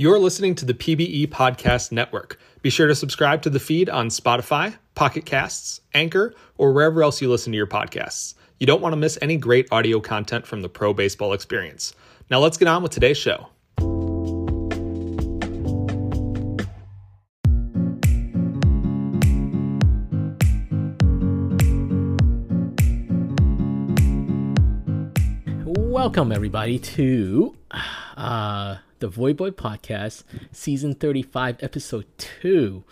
You're listening to the PBE Podcast Network. Be sure to subscribe to the feed on Spotify, Pocket Casts, Anchor, or wherever else you listen to your podcasts. You don't want to miss any great audio content from the pro baseball experience. Now let's get on with today's show. Welcome, everybody, to the Void Boy Podcast, Season 35, Episode 2.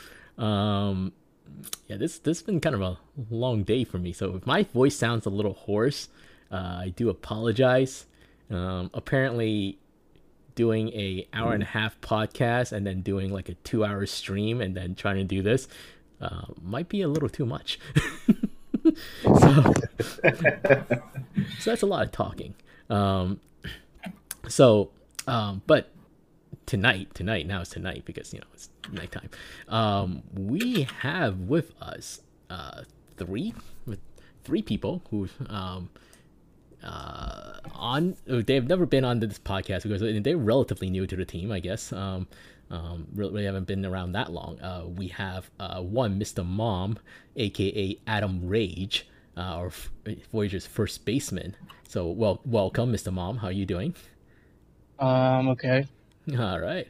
This has been kind of a long day for me, so if my voice sounds a little hoarse, I do apologize. Apparently, doing an hour and a half podcast and then doing like a 2-hour stream and then trying to do this might be a little too much. So that's a lot of talking. But tonight, now it's tonight because, you know, it's nighttime. We have with us, three people who, they've never been on this podcast because they're relatively new to the team, I guess. Really haven't been around that long. We have, one, Mr. Mom, aka Adam Rage, our Voyager's first baseman. So, welcome, Mr. Mom. How are you doing? Okay. All right.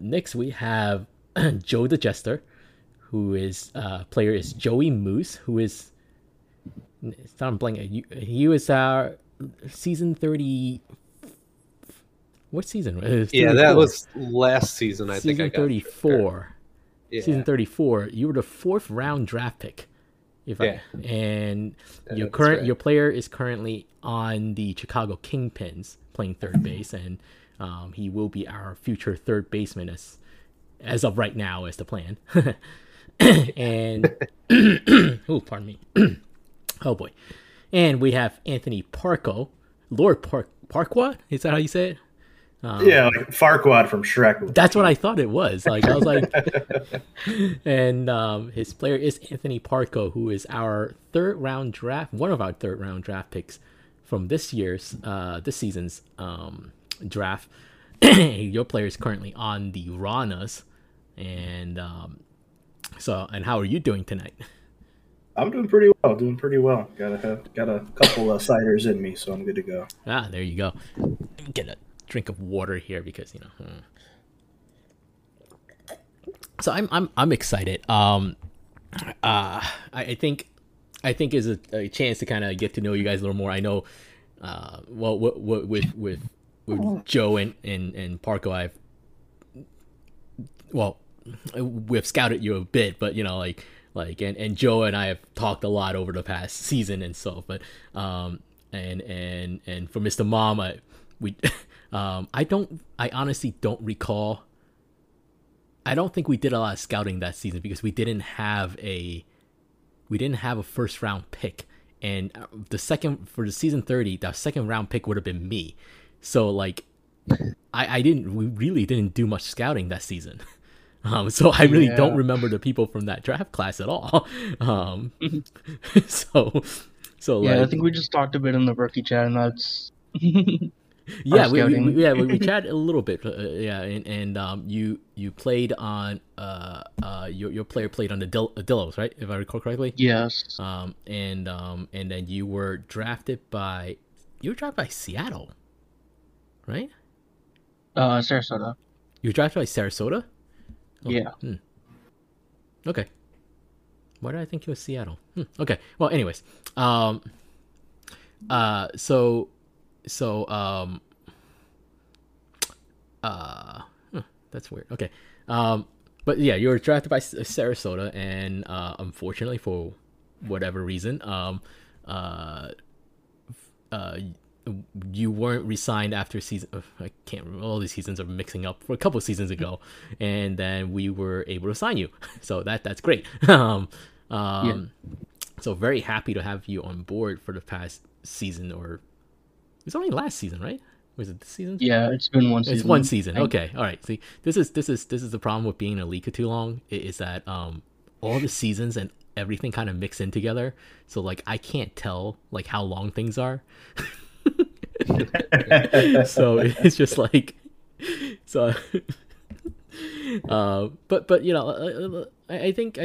Next, we have Joe the Jester, who is player is Joey Moose, who is. I'm blanking. He was our season 30. What season? Yeah, that was last season. I think I got 34. Yeah. Season 34. You were the 4th round draft pick. Your player is currently on the Chicago Kingpins playing third base, and he will be our future third baseman as of right now as the plan. And oh, pardon me. Oh boy. And we have Anthony Parco, Lord Parquad. Is that how you say it? Like Farquaad from Shrek. That's what I thought it was. And his player is Anthony Parco, who is our third round draft pick from this season's draft. Your player is currently on the Ranas, and so how are you doing tonight? I'm doing pretty well. Got a couple of ciders in me, so I'm good to go. Ah, there you go. Get it. Drink of water here because you know. So I'm excited. I think is a chance to kind of get to know you guys a little more. I know, with Joe and Parco, we've scouted you a bit, but you know, and Joe and I have talked a lot over the past season and so. But and for Mr. Mom, we. I honestly don't recall. I don't think we did a lot of scouting that season because we didn't have a first round pick, and the season 30, the second round pick would have been me. So we really didn't do much scouting that season. So I really don't remember the people from that draft class at all. I think we just talked a bit in the rookie chat, and that's. Yeah, we chatted a little bit. You played on your player played on the Dillos, right? If I recall correctly. Yes. And then you were drafted by Seattle, right? Sarasota. You were drafted by Sarasota. Oh, yeah. Hmm. Okay. Why did I think it was Seattle? Okay. Well, anyways, that's weird. Okay. But yeah, you were drafted by Sarasota, and unfortunately, for whatever reason, you weren't re-signed after season. I can't remember. All these seasons are mixing up. For a couple of seasons ago, and then we were able to sign you. So that's great. So very happy to have you on board for the past season or. It was only last season, right? Was it this season? Yeah, it's been one season. It's one season. Okay, all right. See, this is the problem with being in a league for too long. Is that all the seasons and everything kind of mix in together. So I can't tell how long things are. So it's just So, but you know, I think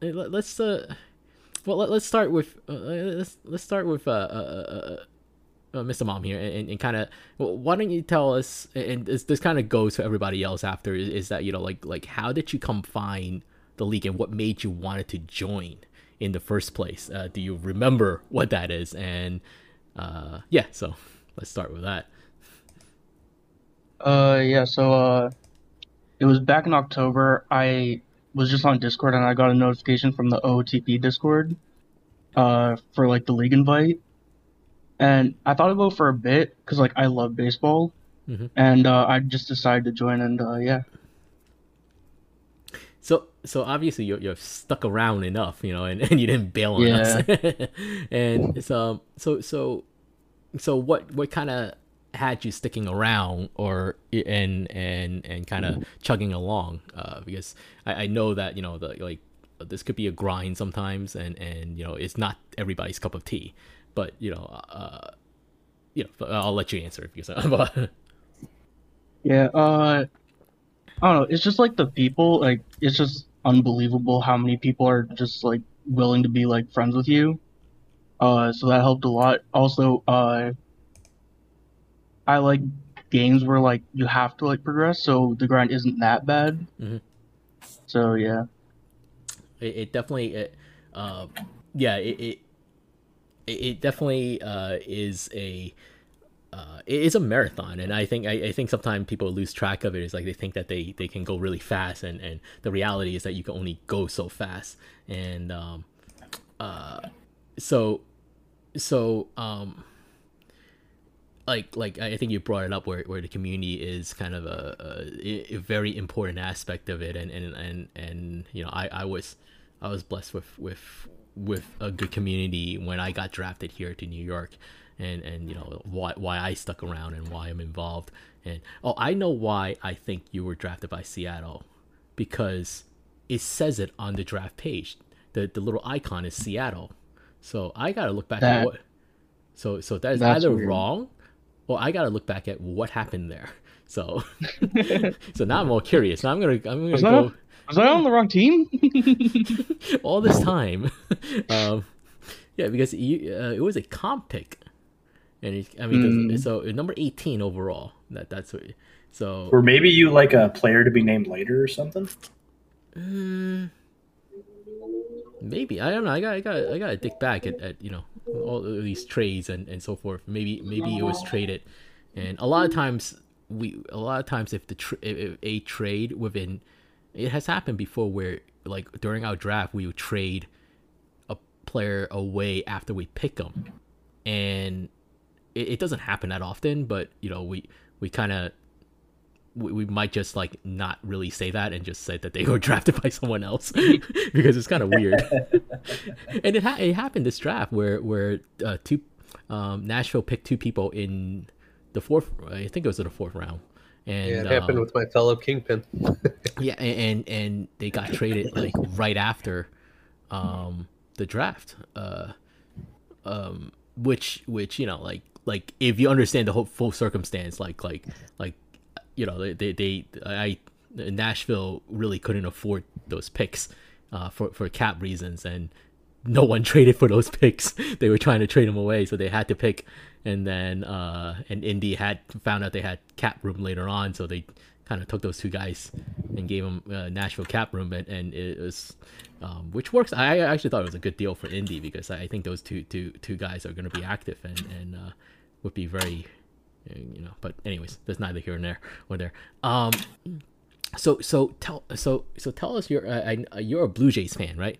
let's start with Mr. Mom here, and kind of, well, why don't you tell us, and this kind of goes for everybody else after, is that, you know, like how did you come find the league and what made you wanted to join in the first place? Do you remember what that is? And yeah, so let's start with that. Yeah, so it was back in October. I was just on Discord and I got a notification from the OOTP Discord for like the league invite. And I thought about it for a bit because, like, I love baseball, and I just decided to join. And yeah. So obviously you're stuck around enough, you know, and you didn't bail on us. And so what kind of had you sticking around, or and kind of chugging along? Because I know that, you know, this could be a grind sometimes, and you know, it's not everybody's cup of tea. But I'll let you answer if you said. Yeah, I don't know. It's just like the people. Like, it's just unbelievable how many people are just like willing to be like friends with you. So that helped a lot. Also, I like games where like you have to like progress, so the grind isn't that bad. Mm-hmm. So yeah, it definitely is a marathon, and I think sometimes people lose track of it. It's like they think that they can go really fast, and the reality is that you can only go so fast. And like I think you brought it up where the community is kind of a very important aspect of it, and you know, I was blessed with a good community when I got drafted here to New York, and you know why I stuck around and why I'm involved. And I know why I think you were drafted by Seattle, because it says it on the draft page. The little icon is Seattle. So I gotta look back at what. So that is either weird. Wrong, or I gotta look back at what happened there. So so now I'm all curious. Now I'm gonna go. Was I on the wrong team? All this time, yeah, because it was a comp pick, and so number 18 overall. That's what. So, or maybe you like a player to be named later or something. Maybe, I don't know. I gotta dig back at you know, all of these trades and so forth. Maybe it was traded, and a lot of times if if a trade within. It has happened before where, like, during our draft, we would trade a player away after we pick them. And it doesn't happen that often, but, you know, we might just, like, not really say that and just say that they were drafted by someone else because it's kind of weird. And it happened this draft where Nashville picked two people in the fourth, I think it was in the fourth round. And, it happened with my fellow Kingpin. Yeah, and they got traded like right after the draft, which you know, like if you understand the whole full circumstance, like you know, they Nashville really couldn't afford those picks for cap reasons, and no one traded for those picks. They were trying to trade them away, so they had to pick. And then and Indy had found out they had cap room later on, so they kind of took those two guys and gave them Nashville cap room, and it was which works. I actually thought it was a good deal for Indy because I think those two guys are going to be active and would be very, you know. But anyways, there's neither here nor there. So tell us, you're a Blue Jays fan, right?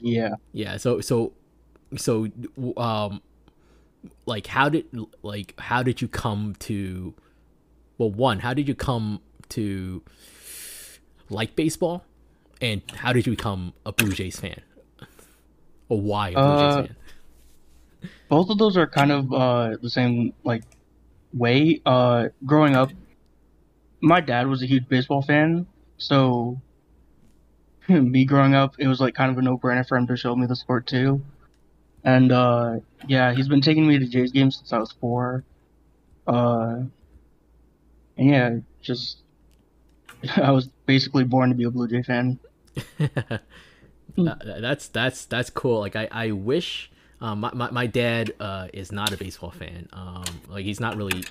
Yeah. So like how did you come to like baseball, and how did you become a Blue Jays fan, or why a Blue Jays fan? Both of those are kind of the same like way. Growing up, my dad was a huge baseball fan, so me growing up, it was like kind of a no-brainer for him to show me the sport too. And, yeah, he's been taking me to Jays games since I was 4. And yeah, just I was basically born to be a Blue Jay fan. That's cool. Like I wish my dad is not a baseball fan. Like he's not really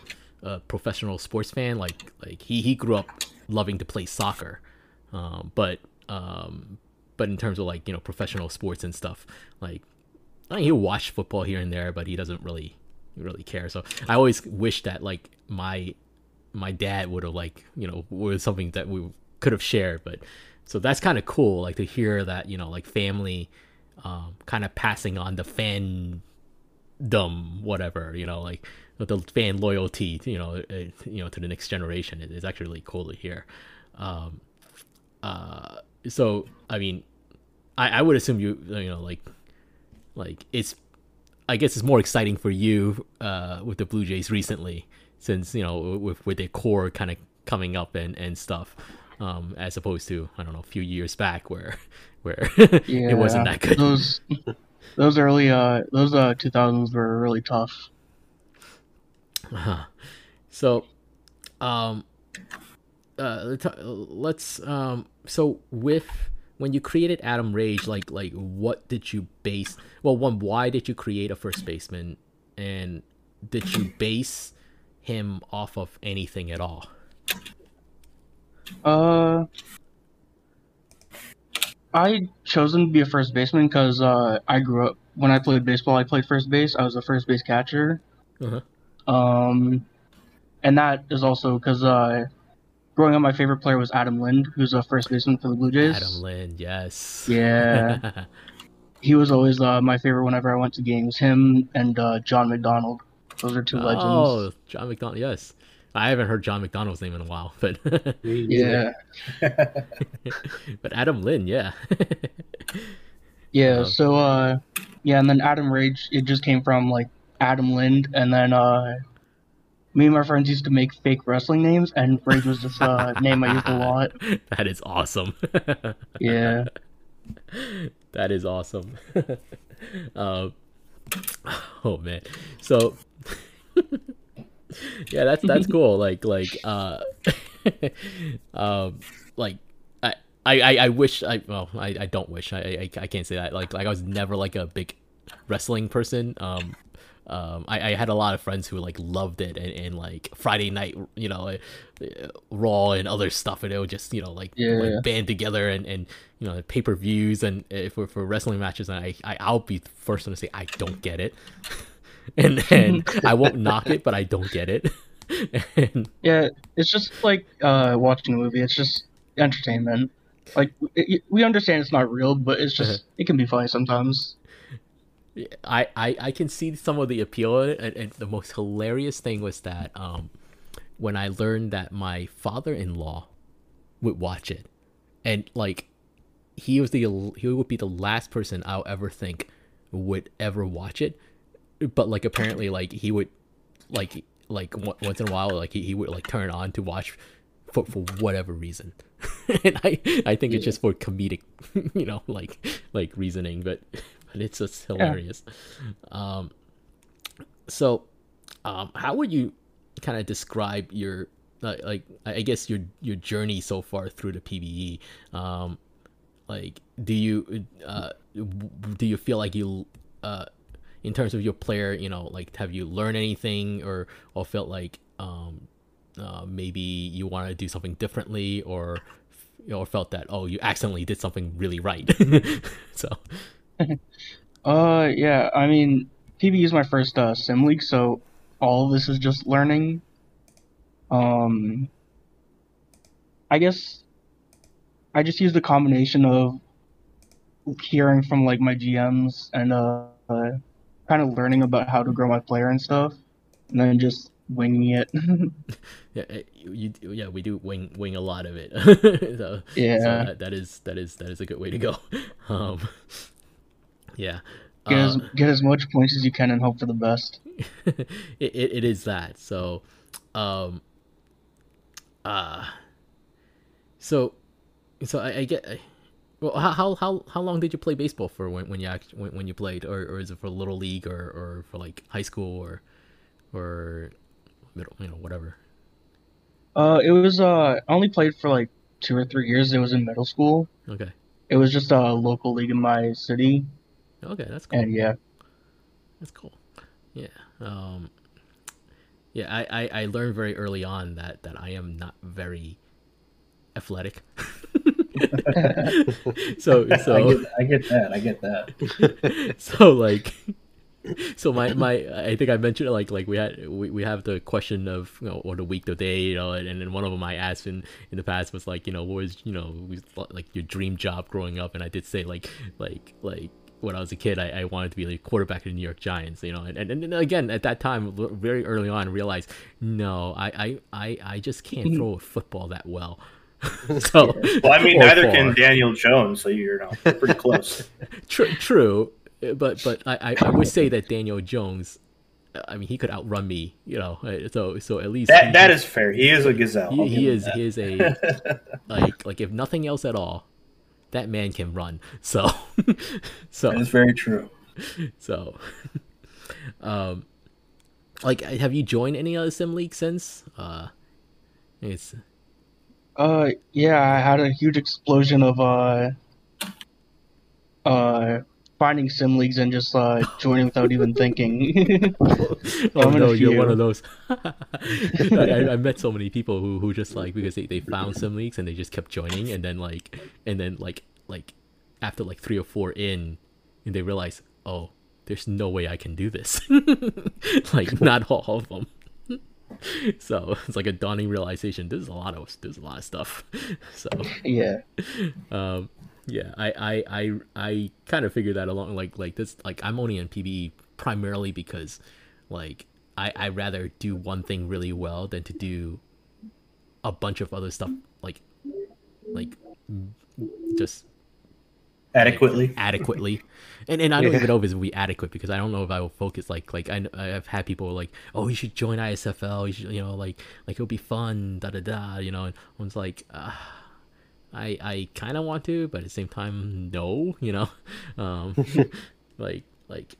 a professional sports fan. Like he grew up loving to play soccer, but in terms of like, you know, professional sports and stuff, like he'll watch football here and there, but he doesn't really care. So I always wish that like my dad would have, like, you know, was something that we could have shared. But so that's kind of cool, like to hear that, you know, like family kind of passing on the fandom, whatever, you know, like the fan loyalty, you know, to the next generation. It's actually really cool to hear. So I mean, I would assume you know like it's, I guess it's more exciting for you with the Blue Jays recently, since, you know, with their core kind of coming up and stuff, as opposed to, I don't know, a few years back where yeah, it wasn't that good. Those early those 2000s were really tough. Uh-huh. So let's so with when you created Adam Rage, like what did you base? Well, one, why did you create a first baseman, and did you base him off of anything at all? I chose him to be a first baseman because I grew up, when I played baseball, I played first base. I was a first base catcher. Uh-huh. And that is also because growing up, my favorite player was Adam Lind, who's a first baseman for the Blue Jays. Adam Lind, yes. Yeah. He was always my favorite whenever I went to games. Him and John McDonald. Those are two legends. Oh, John McDonald, yes. I haven't heard John McDonald's name in a while, but yeah. But Adam Lind, yeah. Yeah, so yeah, and then Adam Rage, it just came from like Adam Lind, and then me and my friends used to make fake wrestling names, and Rage was just name I used a lot. That is awesome. Yeah. That is awesome. Oh man. So yeah, that's cool. Like like I wish I well I don't wish I can't say that. Like I was never like a big wrestling person. I had a lot of friends who like loved it, and like Friday night, you know, Raw and other stuff, and it would just, you know, like, yeah, like band together and you know, pay-per-views and for wrestling matches, and I'll be the first one to say I don't get it. And then I won't knock it, but I don't get it. And yeah, it's just like watching a movie. It's just entertainment. Like we understand it's not real, but it's just it can be funny sometimes. I can see some of the appeal in it, and the most hilarious thing was that when I learned that my father-in-law would watch it, and like he would be the last person I'll ever think would ever watch it, but like apparently like he would like once in a while like he would like turn on to watch for whatever reason. And I think it's just for comedic, you know, like reasoning, but it's just hilarious. So how would you kind of describe your like I guess your journey so far through the PBE? Like do you feel like you in terms of your player, you know, like have you learned anything or felt like maybe you want to do something differently, or felt that, oh, you accidentally did something really right? So yeah, I mean, PBE is my first sim league, so all of this is just learning. I guess I just used a combination of hearing from like my GMs and kind of learning about how to grow my player and stuff, and then just winging it. Yeah, we do wing a lot of it. So, yeah, so that is a good way to go. Yeah, get as much points as you can and hope for the best. It is that. So, so I get. Well, how long did you play baseball for when you played, or is it for little league or for like high school or middle, you know, whatever? It was I only played for like 2 or 3 years. It was in middle school. Okay. It was just a local league in my city. Okay, that's cool. And yeah, that's cool. Yeah. Yeah, I learned very early on that I am not very athletic. so I get that. So my I think I mentioned like we have the question of, you know, or the week, the day, you know, and then one of them I asked in the past was like, you know, what was, you know, like your dream job growing up, and I did say like when I was a kid I wanted to be like quarterback of the New York Giants, you know, and again at that time very early on realized no, I just can't throw a football that well. So well, I mean neither can Daniel Jones, so you know they're pretty close. True. But I would say that Daniel Jones, I mean, he could outrun me, you know. So at least that is fair. He is a gazelle. He is a like if nothing else at all, that man can run. So that's very true. So, have you joined any other sim league since? Yeah, I had a huge explosion of finding sim leagues and just joining without even thinking. Oh no, you're one of those. I met so many people who just like because they found sim leagues and they just kept joining, and then after like 3 or 4 in, and they realize, oh, there's no way I can do this. Like not all of them. So it's like a dawning realization. There's a lot of stuff. So yeah. Yeah, I kind of figured that along like this, like I'm only in PBE primarily because like I rather do one thing really well than to do a bunch of other stuff like just adequately. And I don't even know if it will be adequate because I don't know if I will focus like I've had people like, oh, you should join ISFL, you should, you know, like it'll be fun, da da da, you know, and I was like I kind of want to, but at the same time, no, you know, like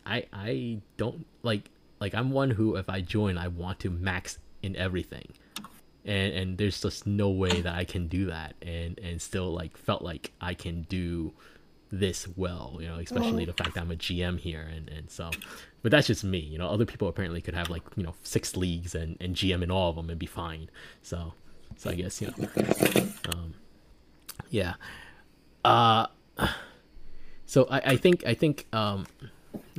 I don't like I'm one who, if I join, I want to max in everything, and there's just no way that I can do that, and still like felt like I can do this well, you know, especially the fact that I'm a GM here, and so, but that's just me, you know. Other people apparently could have like, you know, 6 leagues and GM in all of them and be fine. So I guess, you know. Yeah. So I think no,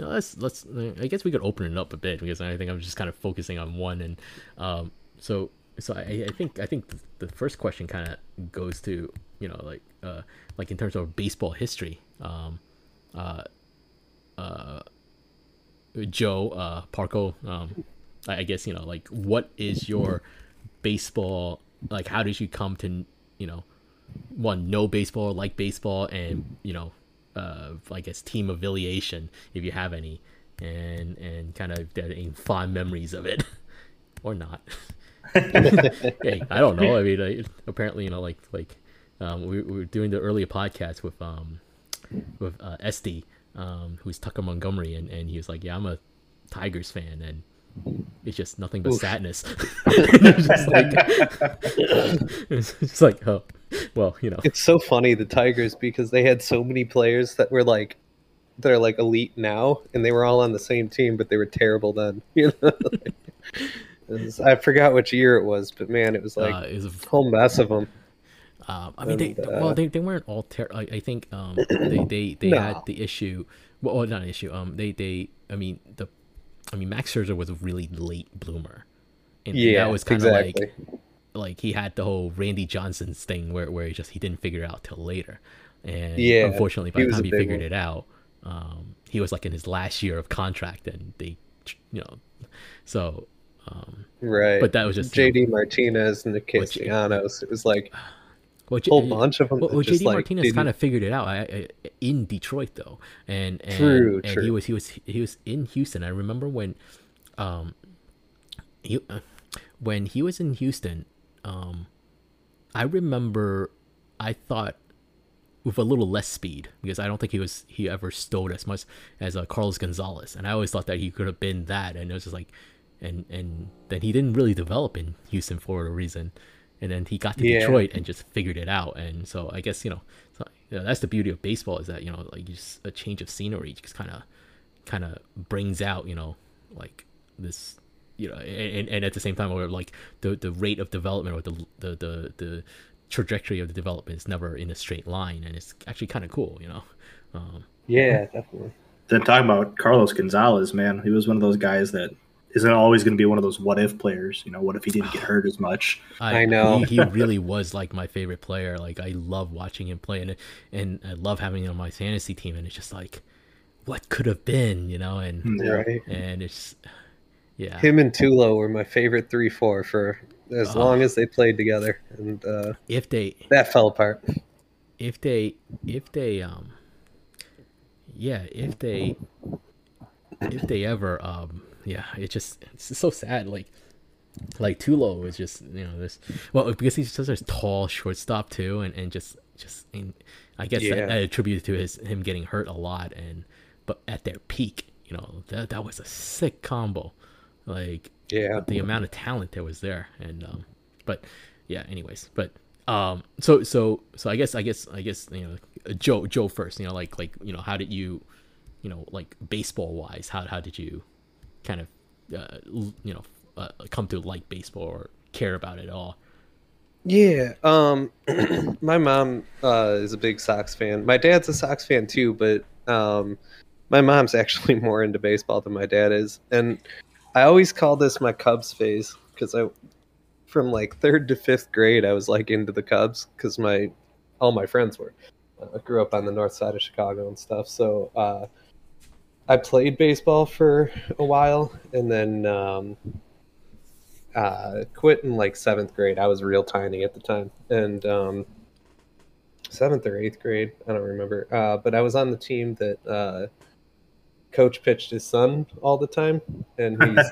let's I guess we could open it up a bit because I think I'm just kind of focusing on one, and so I think the first question kind of goes to, you know, like in terms of baseball history, Joe Parco, I guess, you know, like what is your baseball, like how did you come to, you know, one, know baseball, like baseball, and, you know, I guess team affiliation if you have any, and kind of getting fond memories of it or not. Hey, I don't know. I mean, apparently, you know, we were doing the earlier podcast with SD, who's Tucker Montgomery, and he was like, yeah, I'm a Tigers fan, and it's just nothing but sadness. it's just like oh well, you know, it's so funny, the Tigers, because they had so many players that were like, they're like elite now, and they were all on the same team, but they were terrible then, you know. I forgot which year it was, but man, it was like a whole mess of them. I mean, they weren't all terrible. I think they no. had the issue. Well, not an issue. I mean, Max Scherzer was a really late bloomer, and that was kind of exactly. like he had the whole Randy Johnson's thing where he didn't figure it out till later, and unfortunately by the time he figured it out, he was like in his last year of contract, and they, you know, so right. But that was just JD Martinez and the Castellanos. It was like a whole bunch of them. Well, JD Martinez kind of figured it out in Detroit, though, and true. He was in Houston. I remember when he was in Houston, I remember I thought with a little less speed, because I don't think he ever stowed as much as Carlos Gonzalez, and I always thought that he could have been that, and it was just like, and then he didn't really develop in Houston for a reason. And then he got to Detroit and just figured it out. And so I guess, you know, that's the beauty of baseball, is that, you know, like just a change of scenery just kind of brings out, you know, like this, you know, and at the same time, where like the rate of development, or the trajectory of the development is never in a straight line, and it's actually kind of cool, you know. Yeah, definitely. Then talking about Carlos Gonzalez, man, he was one of those guys that isn't always going to be one of those what if players. You know, what if he didn't get hurt as much? I know he really was like my favorite player. Like, I love watching him play, and I love having him on my fantasy team. And it's just like, what could have been, you know? And right. And it's, yeah, him and Tulo were my favorite 3-4 for as long as they played together. And that fell apart. If they ever. Yeah, it's so sad. Like Tulo is just, you know, this. Well, because he's just this tall shortstop too, and I guess I attribute it to him getting hurt a lot. But at their peak, you know, that was a sick combo. Like, the amount of talent that was there, and but yeah, anyways, but. So I guess you know, Joe first. You know, like you know, how did you, you know, like baseball wise, how did you kind of come to like baseball or care about it at all? Yeah, my mom is a big Sox fan. My dad's a Sox fan too, but my mom's actually more into baseball than my dad is. And I always call this my Cubs phase, because from like 3rd to 5th grade, I was like into the Cubs, because all my friends were. I grew up on the north side of Chicago and stuff, so I played baseball for a while, and then quit in like 7th grade. I was real tiny at the time, and 7th or 8th grade, I don't remember. But I was on the team that coach pitched his son all the time, and he's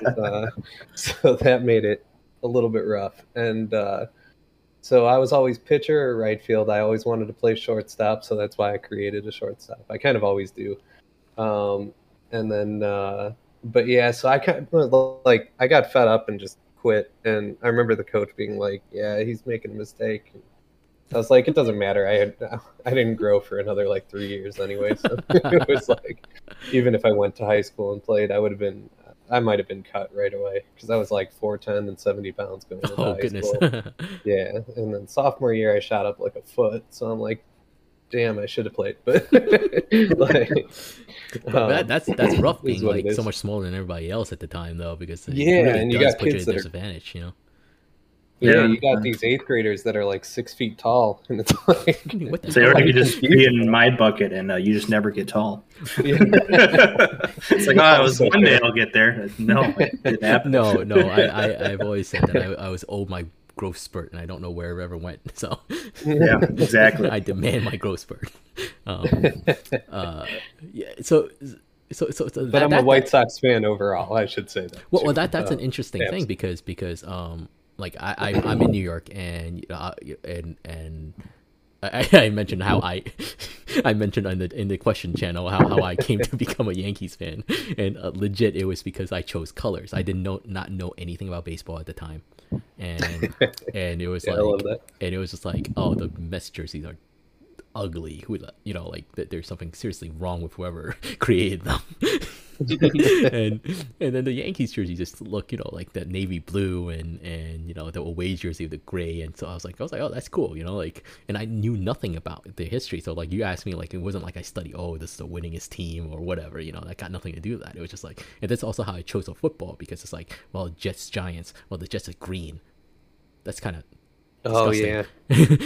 so that made it a little bit rough. And so I was always pitcher or right field. I always wanted to play shortstop, so that's why I created a shortstop. I kind of always do. And then, but yeah, so I kind of like, I got fed up and just quit. And I remember the coach being like, yeah, he's making a mistake. And I was like, it doesn't matter. I didn't grow for another like 3 years anyway. So it was like, even if I went to high school and played, I might've been cut right away. 'Cause I was like 4'10" and 70 pounds going into high school. Yeah. And then sophomore year, I shot up like a foot. So I'm like, damn, I should have played, but like, that's rough being like so much smaller than everybody else at the time, though, because and you got kids at their disadvantage, you know. Yeah, you got these 8th graders that are like 6 feet tall, and it's like, what the hell? Or you just be in my bucket, and you just never get tall. Yeah. It's like, oh, it was one day I'll get there. No, it didn't happen. No, I've always said that I was old my growth spurt, and I don't know where it ever went, so yeah, exactly. I demand my growth spurt. So but I'm a White Sox fan overall, I should say that. Well, that's an interesting thing, because like I'm in New York, and I mentioned how I mentioned in the question channel how I came to become a Yankees fan, and legit it was because I chose colors. I didn't know anything about baseball at the time, and it was I love that. And it was just like, oh, the Mets jerseys are ugly. You know, like that there's something seriously wrong with whoever created them. and then the Yankees jersey just look, you know, like that navy blue, and you know, the away jersey with the gray, and so I was like, oh, that's cool, you know, like, and I knew nothing about the history, so like you asked me, like, it wasn't like I studied, oh, this is the winningest team or whatever, you know, that got nothing to do with that. It was just like, and that's also how I chose a football, because it's like, well, Jets, Giants, well, the Jets are green, that's kind of disgusting. Oh yeah.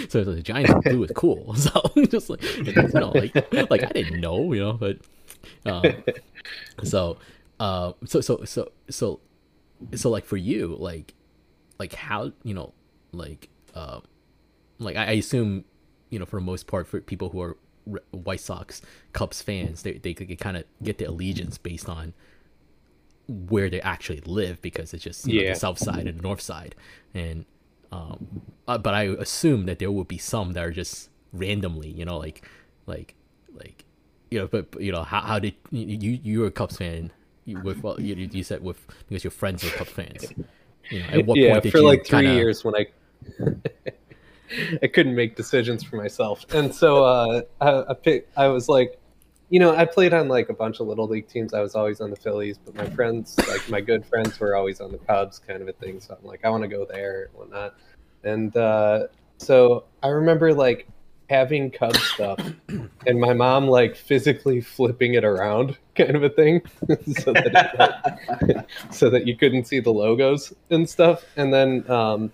So the Giants blue is cool. So just like, you know, like I didn't know, you know, but. So like for you, like how, you know, like I assume, you know, for the most part, for people who are White Sox Cubs fans, they could kind of get their allegiance based on where they actually live, because it's just, you know, the south side and the north side, and but I assume that there will be some that are just randomly, you know, like. You know, but you know, how did you were a Cubs fan? You said because your friends were Cubs fans. You know, at what point did for you like 3 years when I I couldn't make decisions for myself. And so I was like, you know, I played on like a bunch of little league teams. I was always on the Phillies, but my friends, like my good friends, were always on the Cubs, kind of a thing. So I'm like, I want to go there and whatnot. And so I remember like having Cubs stuff and my mom like physically flipping it around, kind of a thing, so that it, like, so that you couldn't see the logos and stuff. And then I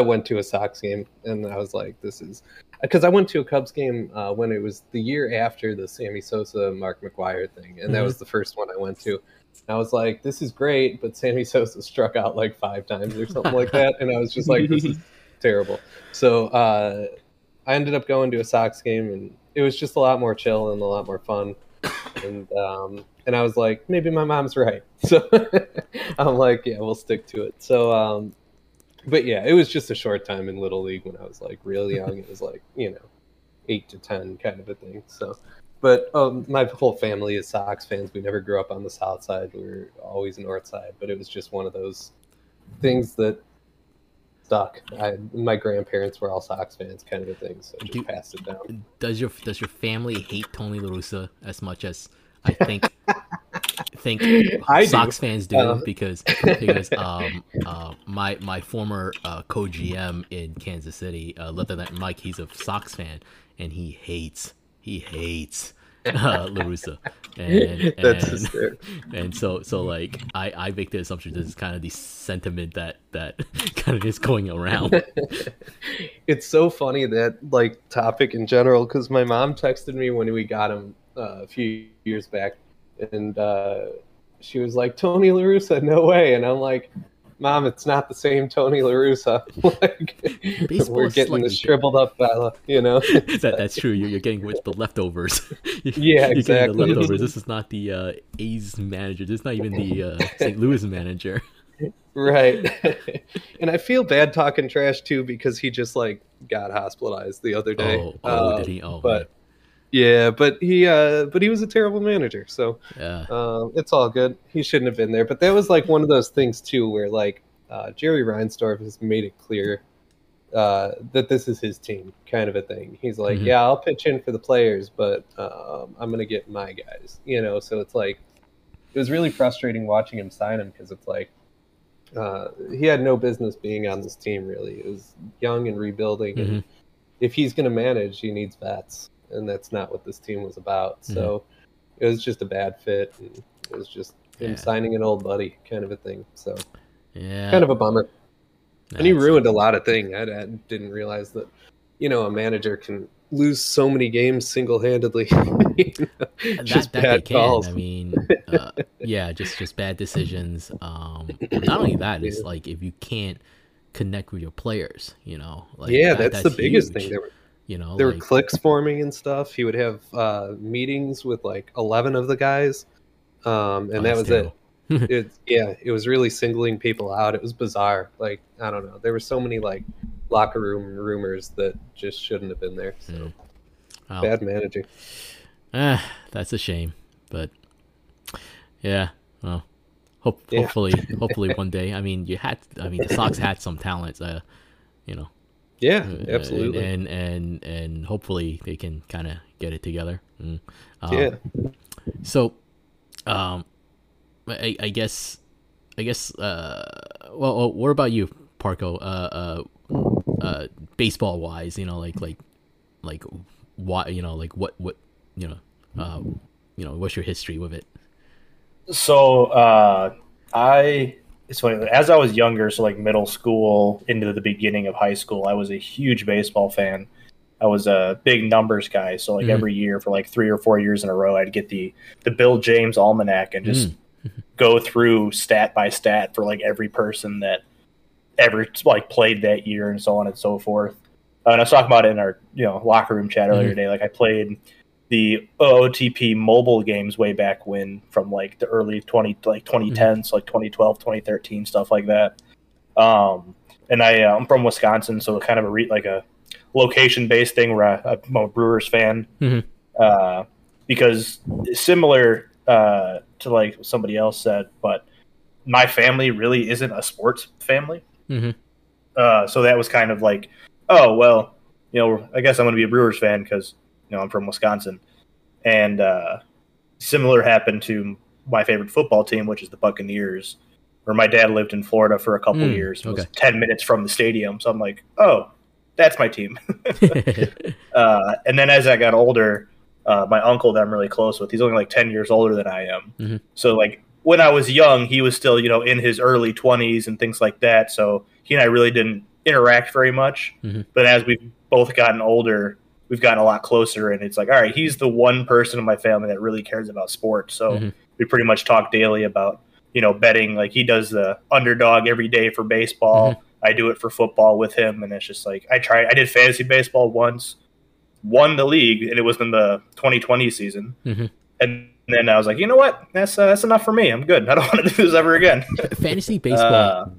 went to a Sox game, and I was like, this is... Because I went to a Cubs game when it was the year after the Sammy Sosa, Mark McGwire thing, and that was the first one I went to. And I was like, this is great, but Sammy Sosa struck out like 5 times or something like that, and I was just like, this is terrible. So I ended up going to a Sox game, and it was just a lot more chill and a lot more fun. And I was like, maybe my mom's right. So I'm like, yeah, we'll stick to it. So... But yeah, it was just a short time in Little League when I was like really young. It was like, you know, 8 to 10 kind of a thing. So, but my whole family is Sox fans. We never grew up on the South Side. We were always North Side. But it was just one of those things that stuck. My grandparents were all Sox fans, kind of a thing. So I just passed it down. Does your family hate Tony La Russa as much as I think? Sox fans do because my former co-GM in Kansas City, Mike, he's a Sox fan, and he hates La Russa. And so like I make the assumption this is kind of the sentiment that kind of is going around. It's so funny, that like topic in general, because my mom texted me when we got him a few years back. And she was like, Tony La Russa, no way. And I'm like, Mom, it's not the same Tony La Russa. Like, we're getting the shriveled up fella, you know? That's true. You're getting with the leftovers. Yeah, exactly. You're getting the leftovers. This is not the A's manager. This is not even the St. Louis manager. Right. And I feel bad talking trash, too, because he just, like, got hospitalized the other day. Oh, did he? Oh, but... Yeah, but he was a terrible manager, so yeah. It's all good. He shouldn't have been there. But that was like one of those things too, where like Jerry Reinsdorf has made it clear that this is his team, kind of a thing. He's like, yeah, I'll pitch in for the players, but I'm gonna get my guys, you know. So it's like it was really frustrating watching him sign him, because it's like he had no business being on this team. Really, it was young and rebuilding. Mm-hmm. And if he's gonna manage, he needs vets. And that's not what this team was about. So it was just a bad fit. And it was just him signing an old buddy, kind of a thing. So kind of a bummer. That's... And he ruined a lot of things. I didn't realize that, you know, a manager can lose so many games single-handedly. You know, just bad calls. I mean, just bad decisions. Not only that, it's like if you can't connect with your players, you know. Like, that's the biggest huge thing. You know, there were cliques forming and stuff. He would have meetings with like 11 of the guys, and that was it. It was really singling people out. It was bizarre. Like, I don't know. There were so many like locker room rumors that just shouldn't have been there. So wow. Bad managing. That's a shame. But yeah, well, hopefully one day. I mean, the Sox had some talent. You know. Yeah, absolutely, and hopefully they can kind of get it together. So, I guess. Well, what about you, Parco? Baseball wise, you know, like, why, you know, like what, you know, what's your history with it? So, it's funny, as I was younger, so like middle school into the beginning of high school, I was a huge baseball fan. I was a big numbers guy, so like every year for like 3 or 4 years in a row, I'd get the Bill James Almanac and just go through stat by stat for like every person that ever like played that year and so on and so forth. And I was talking about it in our locker room chat earlier today. Like I played the OOTP mobile games way back when, from like the early 2010s, so like 2012, 2013, stuff like that. And I'm from Wisconsin, so kind of a location based thing where I'm a Brewers fan, because similar to like what somebody else said, but my family really isn't a sports family. So that was kind of like, oh, well, you know, I guess I'm going to be a Brewers fan because, you know, I'm from Wisconsin. And similar happened to my favorite football team, which is the Buccaneers, where my dad lived in Florida for a couple years. It was 10 minutes from the stadium. So I'm like, oh, that's my team. And then as I got older, my uncle that I'm really close with, he's only like 10 years older than I am. Mm-hmm. So like when I was young, he was still, you know, in his early 20s and things like that. So he and I really didn't interact very much. Mm-hmm. But as we've both gotten older, we've gotten a lot closer. And it's like, all right, he's the one person in my family that really cares about sports. So we pretty much talk daily about, you know, betting. Like he does the underdog every day for baseball. Mm-hmm. I do it for football with him. And it's just like, I did fantasy baseball once, won the league, and it was in the 2020 season. Mm-hmm. And then I was like, you know what? That's enough for me. I'm good. I don't want to do this ever again. Fantasy baseball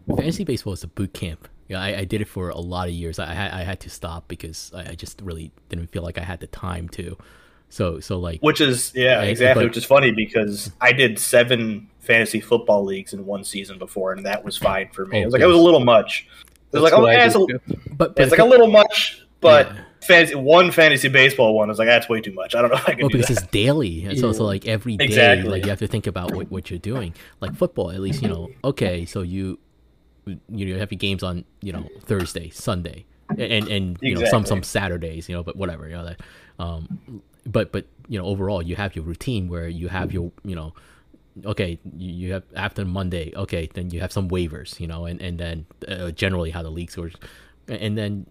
is a boot camp. Yeah, I did it for a lot of years. I had to stop because I just really didn't feel like I had the time to. So like, which is exactly. But, which is funny because I did 7 fantasy football leagues in one season before, and that was fine for me. It was a little much. It was like, a little much, but. Yeah. One fantasy baseball one is like, that's way too much. I don't know if I can do that. Because it's daily. It's also like every day. Exactly. Like you have to think about what you're doing. Like football, at least, you know, okay, so you have your games on, you know, Thursday, Sunday, and you know, some Saturdays, you know, but whatever, you know, that. But you know, overall, you have your routine where you have your, you know, okay, you have after Monday, okay, then you have some waivers, you know, and then generally how the leagues work. And then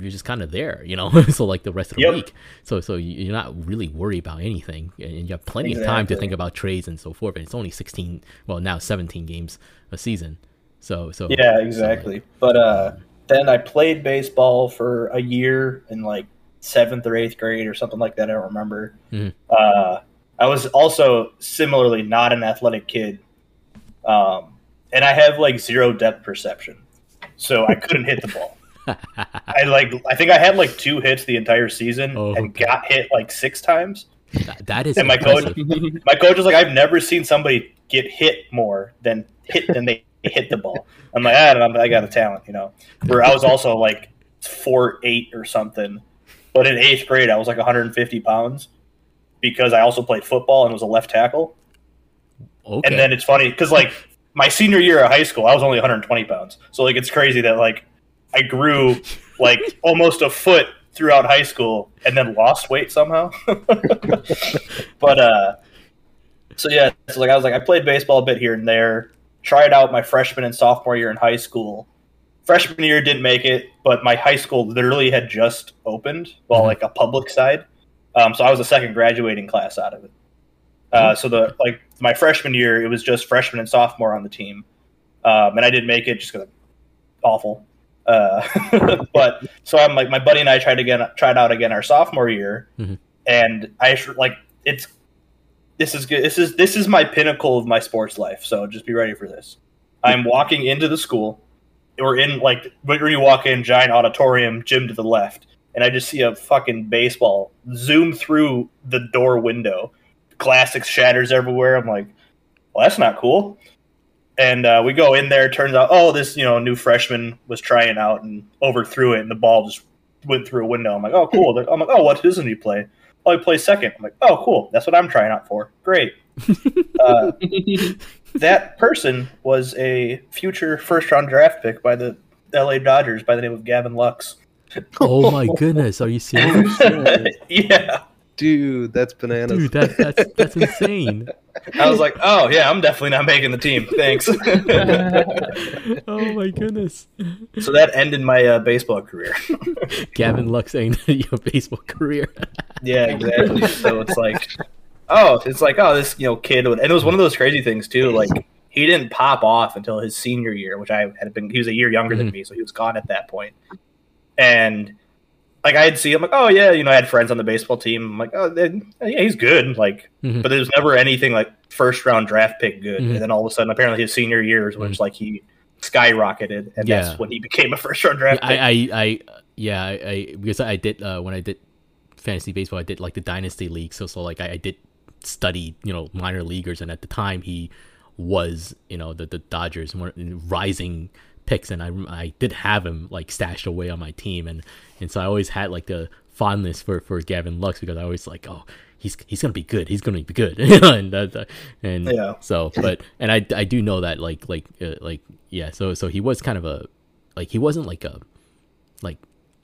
you're just kind of there, you know, so like the rest of the week. So you're not really worried about anything, and you have plenty of time to think about trades and so forth. And it's only 17 games a season. So yeah, exactly. But then I played baseball for a year in like 7th or 8th grade or something like that. I don't remember. Mm-hmm. I was also similarly not an athletic kid. And I have like zero depth perception. So I couldn't hit the ball. I think I had like 2 hits the entire season and got hit like 6 times. That is impressive. My coach was like, I've never seen somebody get hit more than they hit the ball. I'm like, I got a talent, you know. Where I was also like 4'8" or something, but in 8th grade I was like 150 pounds because I also played football and was a left tackle. Okay. And then it's funny because like my senior year of high school I was only 120 pounds, so like it's crazy that like. I grew like almost a foot throughout high school and then lost weight somehow. I played baseball a bit here and there, tried out my freshman and sophomore year in high school. Freshman year didn't make it, but my high school literally had just opened, like a public side. So I was the second graduating class out of it. So my freshman year, it was just freshman and sophomore on the team. And I didn't make it just because I'm awful. But so I'm like, my buddy and I tried out again our sophomore year, and I like it's this is good. This is my pinnacle of my sports life. So just be ready for this. I'm walking into the school. We're in like when you walk in, giant auditorium, gym to the left, and I just see a fucking baseball zoom through the door window. Classics shatters everywhere. I'm like, well, that's not cool. And we go in there. Turns out, this new freshman was trying out and overthrew it, and the ball just went through a window. I'm like, oh, cool. I'm like, oh, what doesn't he play? Oh, he plays second. I'm like, oh, cool. That's what I'm trying out for. Great. That person was a future first-round draft pick by the L.A. Dodgers by the name of Gavin Lux. Oh my goodness! Are you serious? Yeah. Dude, that's bananas. Dude, that's insane. I was like, oh, yeah, I'm definitely not making the team. Thanks. Oh, my goodness. So that ended my baseball career. Gavin Lux saying your baseball career. Yeah, exactly. So it's like, this, you know, kid. And it was one of those crazy things, too. Like, he didn't pop off until his senior year, which he was a year younger than me, so he was gone at that point. And... like I'd see him, like, oh yeah, you know, I had friends on the baseball team. I'm like, oh, yeah, he's good. Like, but there's never anything like first round draft pick good. And then all of a sudden, apparently, his senior year is when it's like he skyrocketed, and that's when he became a first round draft pick. Because I did when I did fantasy baseball, I did like the dynasty league. So I did study, you know, minor leaguers, and at the time he was, you know, the Dodgers rising picks, and I did have him like stashed away on my team, and so I always had like the fondness for Gavin Lux, because I always like, oh, he's gonna be good, and yeah. So but and I do know that like yeah, so he was kind of a like, he wasn't like a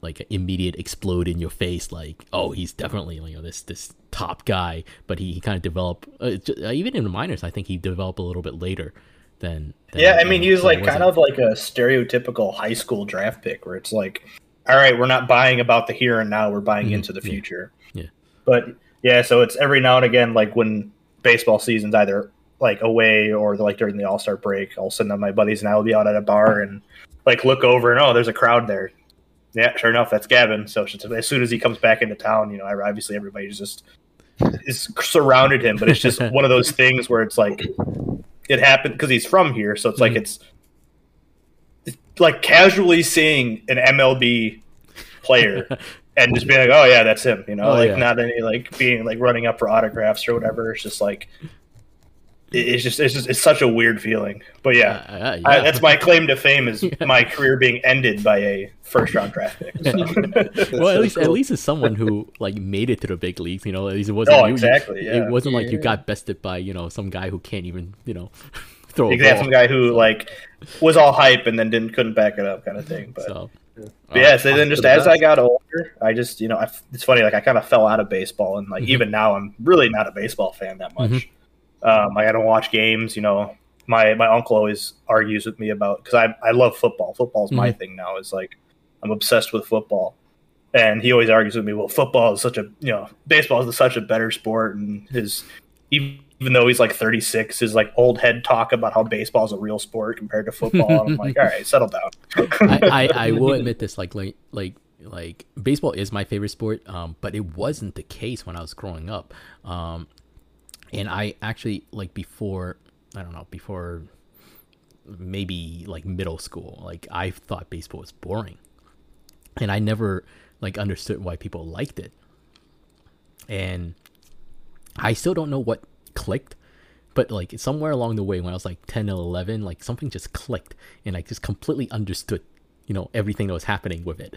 like an immediate explode in your face, like, oh, he's definitely, you know, this top guy, but he kind of developed even in the minors. I think he developed a little bit later than yeah. I mean, he was like kind of like a stereotypical high school draft pick, where it's like, all right, we're not buying about the here and now, we're buying into the future. Yeah. But yeah, so it's every now and again, like when baseball season's either like away or like during the All-Star break, I'll send out my buddies and I will be out at a bar and like look over and, oh, there's a crowd there. Yeah, sure enough, that's Gavin. So as soon as he comes back into town, you know, obviously everybody's just is surrounded him, but it's just one of those things where it's like it happened because he's from here. So it's like it's like casually seeing an MLB player and just being like, oh yeah, that's him. You know, not any like being like running up for autographs or whatever. It's just like it's such a weird feeling. But yeah, that's my claim to fame, is my career being ended by a first round draft pick. So. Well, at least as someone who like made it to the big leagues, you know, at least it wasn't it wasn't like you got bested by, you know, some guy who can't even, you know, throw a ball. Some guy who like was all hype and then couldn't back it up, kind of thing. But so, so then just as I got older, I just, you know, it's funny, like I kind of fell out of baseball, and like even now I'm really not a baseball fan that much. I don't watch games, you know. My uncle always argues with me about, because I love football. Football's my thing now. Is like I'm obsessed with football, and he always argues with me. Well, football is such a, you know, baseball is such a better sport, and his even though he's like 36, his like old head talk about how baseball is a real sport compared to football. And I'm like, all right, settle down. I will admit this, like baseball is my favorite sport, but it wasn't the case when I was growing up. And I actually, like, before maybe like middle school, like I thought baseball was boring, and I never like understood why people liked it. And I still don't know what clicked, but like somewhere along the way when I was like 10 or 11, like something just clicked, and I just completely understood, you know, everything that was happening with it.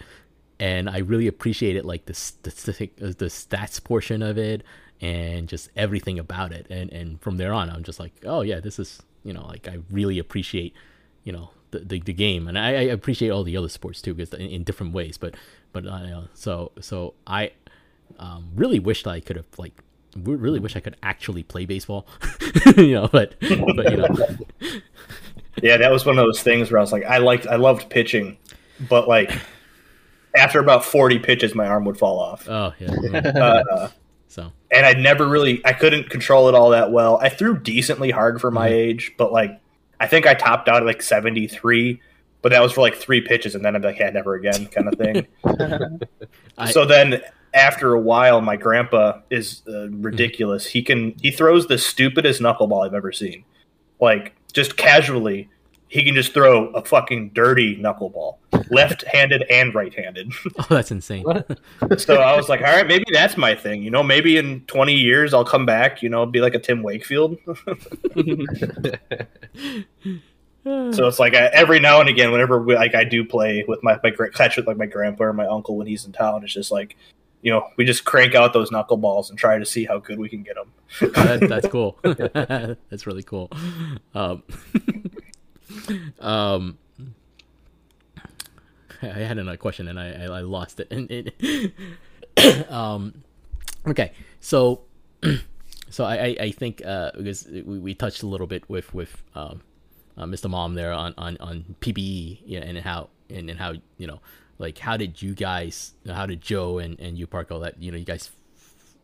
And I really appreciated like the stats portion of it, and just everything about it. And from there on, I'm just like, oh yeah, this is, you know, like I really appreciate, you know, the game. And I appreciate all the other sports too, because in different ways. But so I really wished I could have like, really wish I could actually play baseball, you know. But you know, yeah, that was one of those things where I was like, I loved pitching, but like after about 40 pitches, my arm would fall off. Oh yeah. So. And I couldn't control it all that well. I threw decently hard for my age, but like I think I topped out at like 73, but that was for like 3 pitches, and then I'm like, yeah, never again, kind of thing. So then after a while, my grandpa is ridiculous. He throws the stupidest knuckleball I've ever seen. Like just casually, he can just throw a fucking dirty knuckleball, left-handed and right-handed. Oh, that's insane. So I was like, all right, maybe that's my thing. You know, maybe in 20 years I'll come back, you know, be like a Tim Wakefield. So it's like every now and again, whenever like I do play with my grandpa or my uncle when he's in town, it's just like, you know, we just crank out those knuckleballs and try to see how good we can get them. That's cool. That's really cool. I had another question and I lost it. And it okay, so I think because we touched a little bit with Mr. Mom there on PBE, yeah, and how you know, like how did Joe and you, Parco, that, you know, you guys,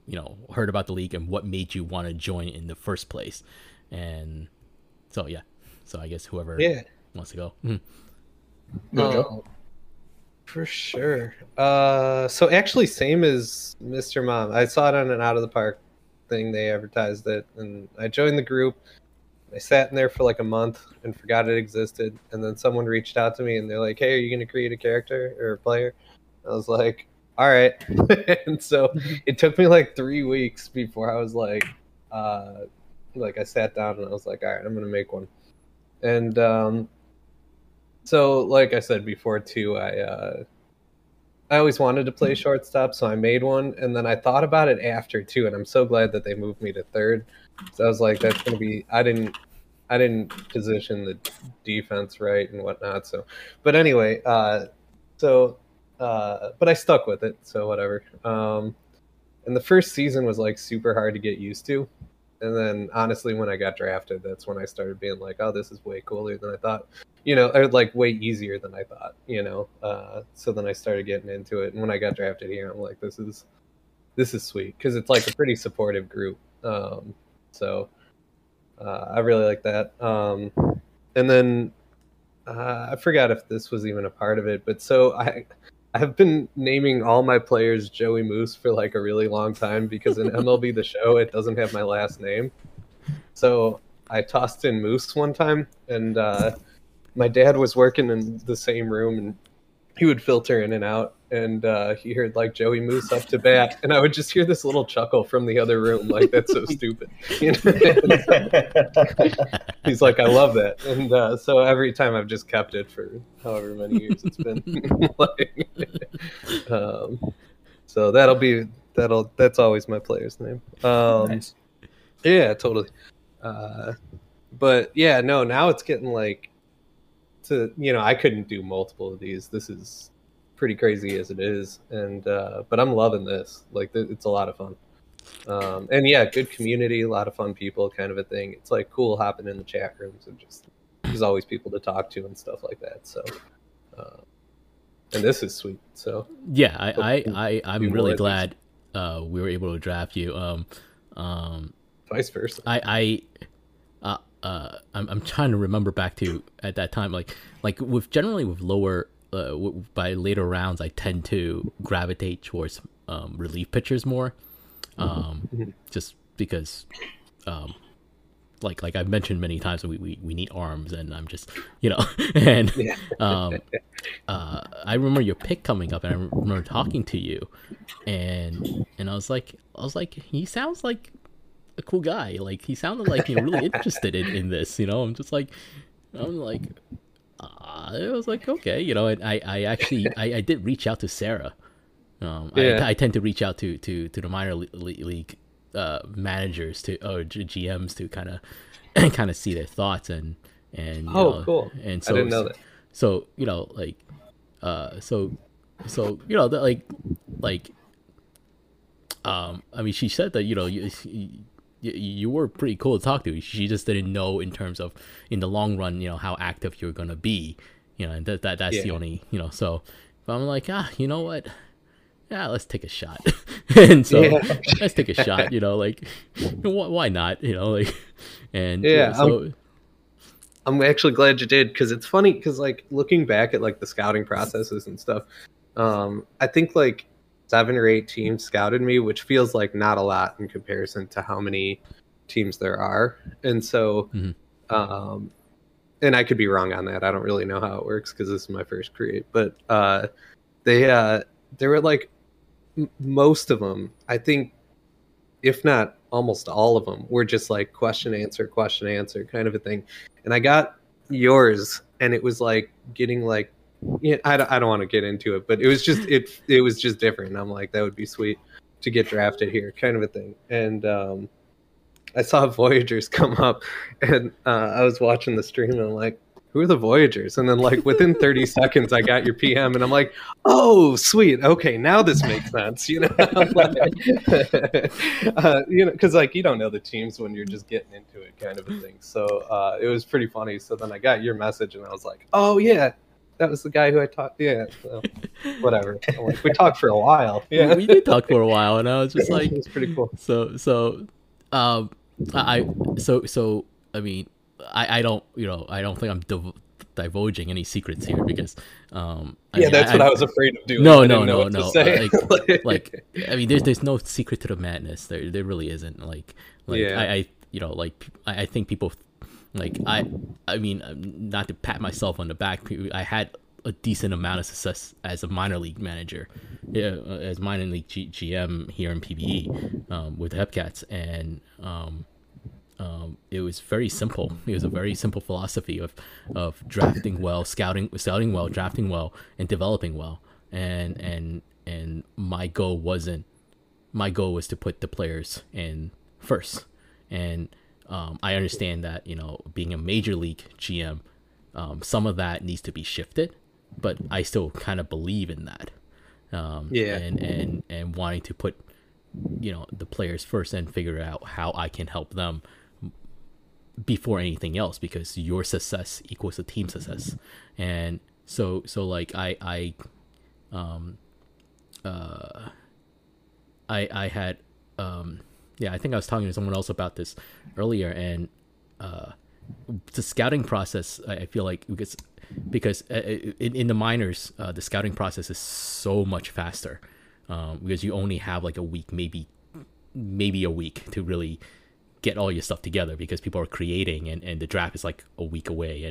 you know, heard about the league and what made you want to join in the first place, and so yeah. So I guess whoever wants to go. For sure. So actually, same as Mr. Mom. I saw it on an Out of the Park thing. They advertised it, and I joined the group. I sat in there for like a month and forgot it existed. And then someone reached out to me, and they're like, hey, are you going to create a character or a player? I was like, all right. And so it took me like 3 weeks before I was like I sat down and I was like, all right, I'm going to make one. And So, like I said before, too, I always wanted to play shortstop, so I made one. And then I thought about it after, too, and I'm so glad that they moved me to third. So I was like, that's going to be – I didn't position the defense right and whatnot. So, but anyway, but I stuck with it, so whatever. And the first season was, like, super hard to get used to. And then, honestly, when I got drafted, that's when I started being like, oh, this is way cooler than I thought. You know, or, like, way easier than I thought, you know. So then I started getting into it. And when I got drafted here, I'm like, this is sweet. Because it's, like, a pretty supportive group. I really like that. And then I forgot if this was even a part of it. But so I've been naming all my players Joey Moose for like a really long time because in MLB The Show, it doesn't have my last name. So I tossed in Moose one time, and my dad was working in the same room, and he would filter in and out, and he heard like Joey Moose up to bat, and I would just hear this little chuckle from the other room, like, that's so stupid. You know? He's like, I love that. And so every time I've just kept it for however many years it's been. So that's always my player's name. Nice. Yeah, totally. But yeah, no, now it's getting like to, you know, I couldn't do multiple of these. This is pretty crazy as it is, and but I'm loving this. Like, it's a lot of fun, and yeah, good community, a lot of fun people, kind of a thing. It's like cool hopping in the chat rooms and just there's always people to talk to and stuff like that. So, and this is sweet. So yeah, I'm really glad we were able to draft you. Vice versa. I'm trying to remember back to at that time, like with generally with lower. By later rounds, I tend to gravitate towards relief pitchers more, just because, like I've mentioned many times, we need arms, and I'm just, you know, and I remember your pick coming up, and I remember talking to you, and I was like, he sounds like a cool guy, like he sounded like you're really interested in this, you know. I'm like. It was like, okay, you know, and I actually did reach out to Sarah. Yeah. I tend to reach out to the minor league managers to or GMs to kind of see their thoughts and you know, cool. And so I didn't know that. So you know, like, so you know, like, I mean, she said that, you know, you were pretty cool to talk to. She just didn't know in terms of in the long run, you know, how active you're gonna be, you know, and that's yeah. The only, you know. So, but I'm like, you know what? Yeah, let's take a shot. And so let's take a shot, you know, like, why not, you know, like, and yeah. So, I'm actually glad you did, because it's funny, because like looking back at like the scouting processes and stuff, I think like 7 or 8 teams scouted me, which feels like not a lot in comparison to how many teams there are. And so, and I could be wrong on that. I don't really know how it works because this is my first create. But they were like, most of them, I think, if not almost all of them, were just like question, answer kind of a thing. And I got yours, and it was like getting like, yeah, I don't want to get into it, but it was just it was just different. I'm like, that would be sweet to get drafted here, kind of a thing. And I saw Voyagers come up, and I was watching the stream, and I'm like, who are the Voyagers? And then like within 30 seconds, I got your PM, and I'm like, oh, sweet, okay, now this makes sense, you know, you know, because like you don't know the teams when you're just getting into it, kind of a thing. So it was pretty funny. So then I got your message, and I was like, oh yeah. That was the guy who I talked. Yeah, so whatever. Like, we talked for a while. Yeah, we did talk for a while, and I was just like, "It's pretty cool." I mean, I don't, you know, I don't think I'm divulging any secrets here because, I was afraid of doing. No. Like, I mean, there's no secret to the madness. There really isn't. Like yeah. I think people. Like I mean, not to pat myself on the back, I had a decent amount of success as a minor league manager, as minor league GM here in PBE with the Hepcats, and It was very simple. It was a very simple philosophy of drafting well, scouting well, drafting well, and developing well. And my goal was to put the players in first. And I understand that, you know, being a major league GM, some of that needs to be shifted, but I still kind of believe in that. And wanting to put, you know, the players first and figure out how I can help them before anything else, because your success equals the team's success. And so like I think I was talking to someone else about this earlier, and the scouting process, I feel like, because in the minors, the scouting process is so much faster, because you only have like a week, maybe a week to really get all your stuff together, because people are creating, and the draft is like a week away,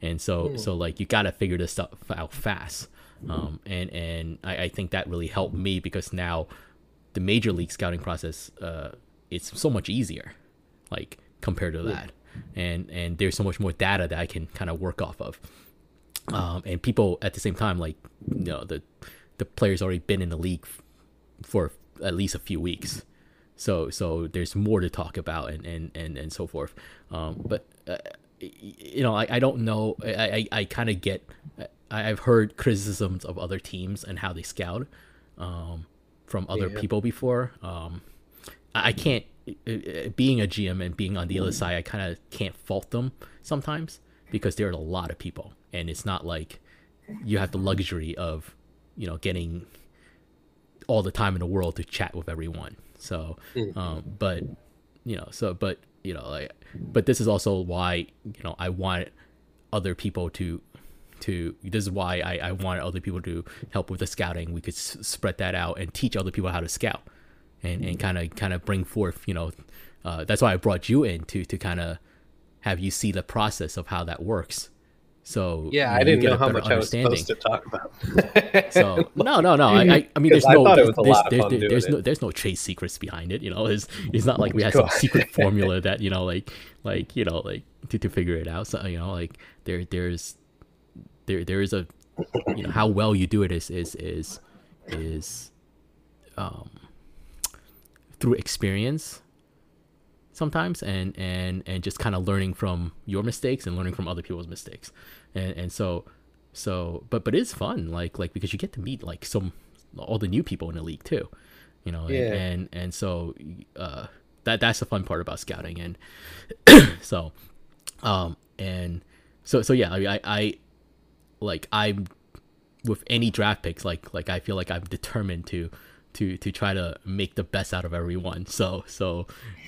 and so like you gotta figure this stuff out fast. And I think that really helped me, because now the major league scouting process, it's so much easier, like compared to that, and there's so much more data that I can kind of work off of. And people at the same time, like, you know, the players already been in the league for at least a few weeks, so there's more to talk about and so forth. But you know, I don't know. I kind of get. I've heard criticisms of other teams and how they scout from other people before. I can't, being a GM and being on the other side, I kind of can't fault them sometimes, because there are a lot of people, and it's not like you have the luxury of, you know, getting all the time in the world to chat with everyone. So, but this is also why, you know, I want other people I want other people to help with the scouting. We could spread that out and teach other people how to scout, and kind of bring forth, you know, that's why I brought you in to kind of have you see the process of how that works. So yeah, I didn't know how much I was supposed to talk about. So no. I mean, there's no trade secrets behind it. You know, it's not like we had some secret formula that, you know, like, you know, like to figure it out. So, you know, like there is a, you know, how well you do it is through experience sometimes, and just kind of learning from your mistakes and learning from other people's mistakes, and so but it's fun, like because you get to meet like all the new people in the league too, you know, and so that's the fun part about scouting, and I like I'm with any draft picks, like I feel like I'm determined to try to make the best out of everyone. So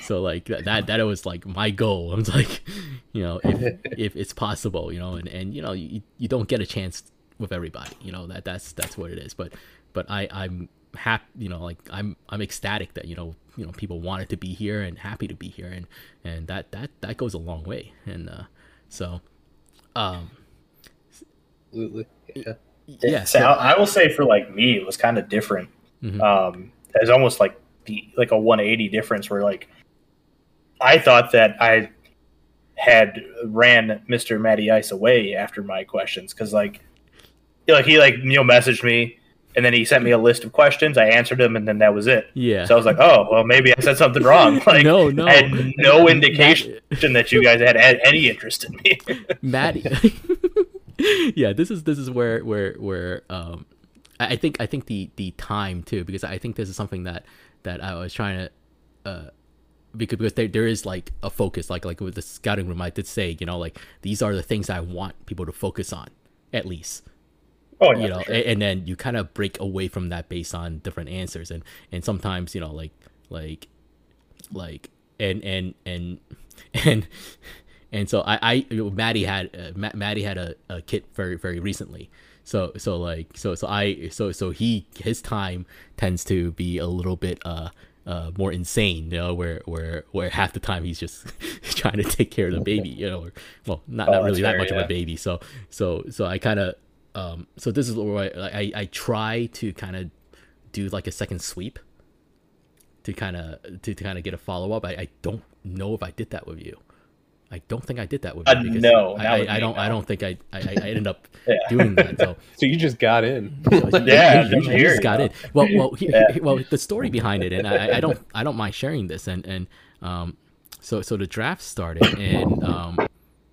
like that was like my goal. I was like, you know, if it's possible, you know, and you know, you don't get a chance with everybody, you know, that's what it is. But I'm happy, you know, like I'm ecstatic that, you know, people wanted to be here and happy to be here. And that goes a long way. And, absolutely. Yeah. So I will say, for like me, it was kind of different. Mm-hmm. It's almost like a 180 difference, where like I thought that I had ran Mr. Matty Ice away after my questions, because like he, like, you know, messaged me and then he sent me a list of questions. I answered them and then that was it. Yeah. So I was like, oh well, maybe I said something wrong. Like, no, I had no indication that you guys had any interest in me, Matty. Yeah, this is where I think the time too, because I think this is something that I was trying to, because there is like a focus, like with the scouting room, I did say, you know, like these are the things I want people to focus on at least. Oh yeah, you know, sure. And then you kind of break away from that based on different answers, and sometimes, you know, like. And so Maddie had a kid very, very recently. So his time tends to be a little bit more insane, you know, where half the time he's just trying to take care of the baby, you know, or, well, not really that much of a baby. So I kind of, so this is where I try to kind of do like a second sweep to kind of get a follow up. I don't know if I did that with you. I don't think I did that with you. No, I don't think I ended up doing that. So you just got in. You just got in. Well, the story behind it, and I don't mind sharing this. And so the draft started, and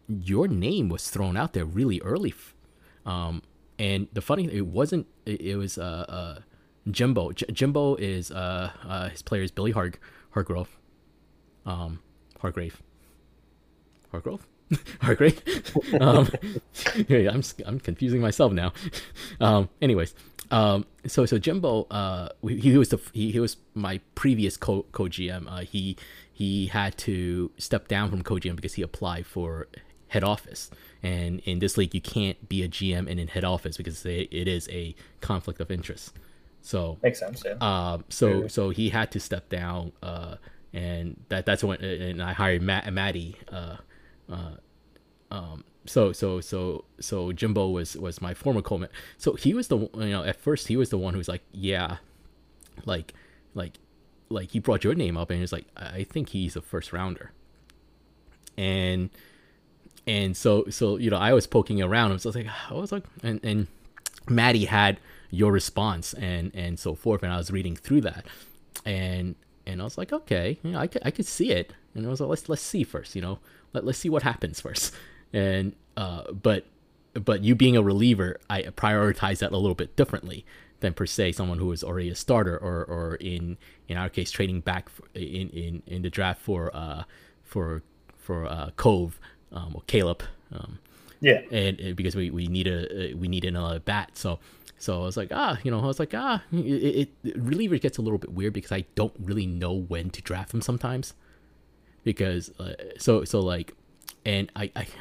your name was thrown out there really early. And the funny thing, it was Jimbo. Jimbo is his player is Billy Hargrove. Hargrave. I'm confusing myself now. So Jimbo, he was my previous co-GM. He had to step down from co-GM because he applied for head office, and in this league you can't be a GM and in head office because it is a conflict of interest. So makes sense. Yeah. So he had to step down. And that's when, and I hired Maddie. So Jimbo was my former co-man. So he was the, at first he was the one who was like, yeah, like he brought your name up and he was like, I think he's a first rounder. And so, I was poking around. And Maddie had your response and so forth. And I was reading through that and I was like, okay, I could see it. And I was like, let's see first, let's see what happens first. And but you being a reliever, I prioritize that a little bit differently than per se someone who is already a starter or in our case trading back in the draft for Cove or Caleb. And because we need another bat. So I was like, reliever gets a little bit weird because I don't really know when to draft him sometimes, because if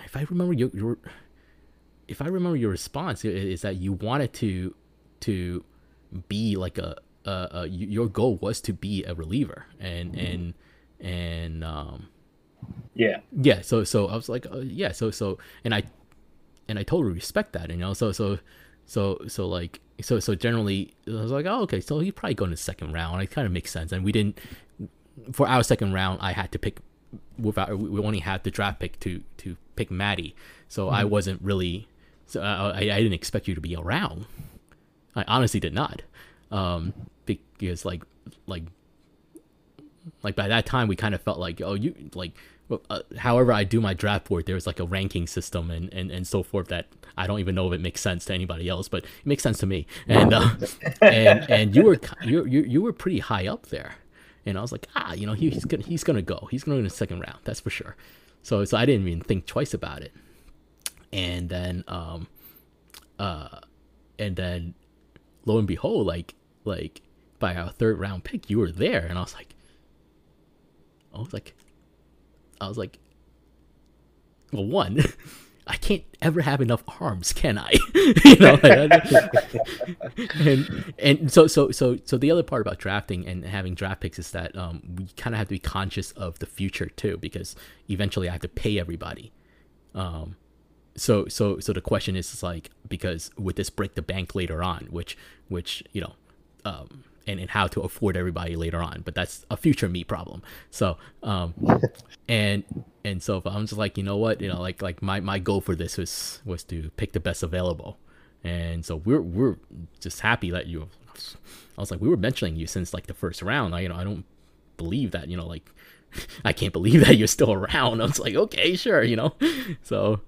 I remember your response is that you wanted to be like your goal was to be a reliever and so I was like and I totally respect that, So generally I was like, oh, okay, so you probably go in the second round. It kind of makes sense. And we didn't, for our second round, I had to pick we only had the draft pick to pick Maddie. So I wasn't really, I didn't expect you to be around. I honestly did not. Because like by that time we kind of felt like, oh, you like, however I do my draft board, there's like a ranking system and so forth that I don't even know if it makes sense to anybody else, but it makes sense to me. And and you were pretty high up there, and I was like, he's gonna go in the second round, that's for sure. So I didn't even think twice about it. And then lo and behold, like by our third round pick, you were there, and I was like, well, one, I can't ever have enough arms, can I? And so the other part about drafting and having draft picks is that we kind of have to be conscious of the future too, because eventually I have to pay everybody. So the question is like, because would this break the bank later on? Which and how to afford everybody later on, but that's a future me problem. So so I'm just like, my goal for this was to pick the best available, and so we're just happy that you. I was like, we were mentioning you since like the first round. I don't believe that, I can't believe that you're still around. I was like, okay, sure, so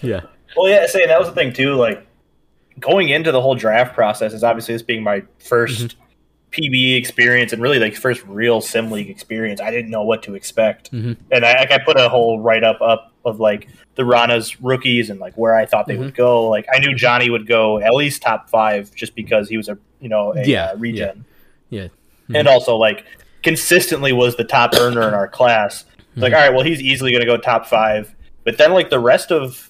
yeah. Well, yeah, see, that was the thing too, like. Going into the whole draft process is obviously this being my first PBE experience and really like first real Sim League experience. I didn't know what to expect. Mm-hmm. And I put a whole write-up up of like the Ranas rookies and like where I thought they would go. Like I knew Johnny would go at least top 5 just because he was a regen. Yeah. Yeah. Mm-hmm. And also like consistently was the top earner in our class. Mm-hmm. Like, all right, well, he's easily going to go top 5. But then like the rest of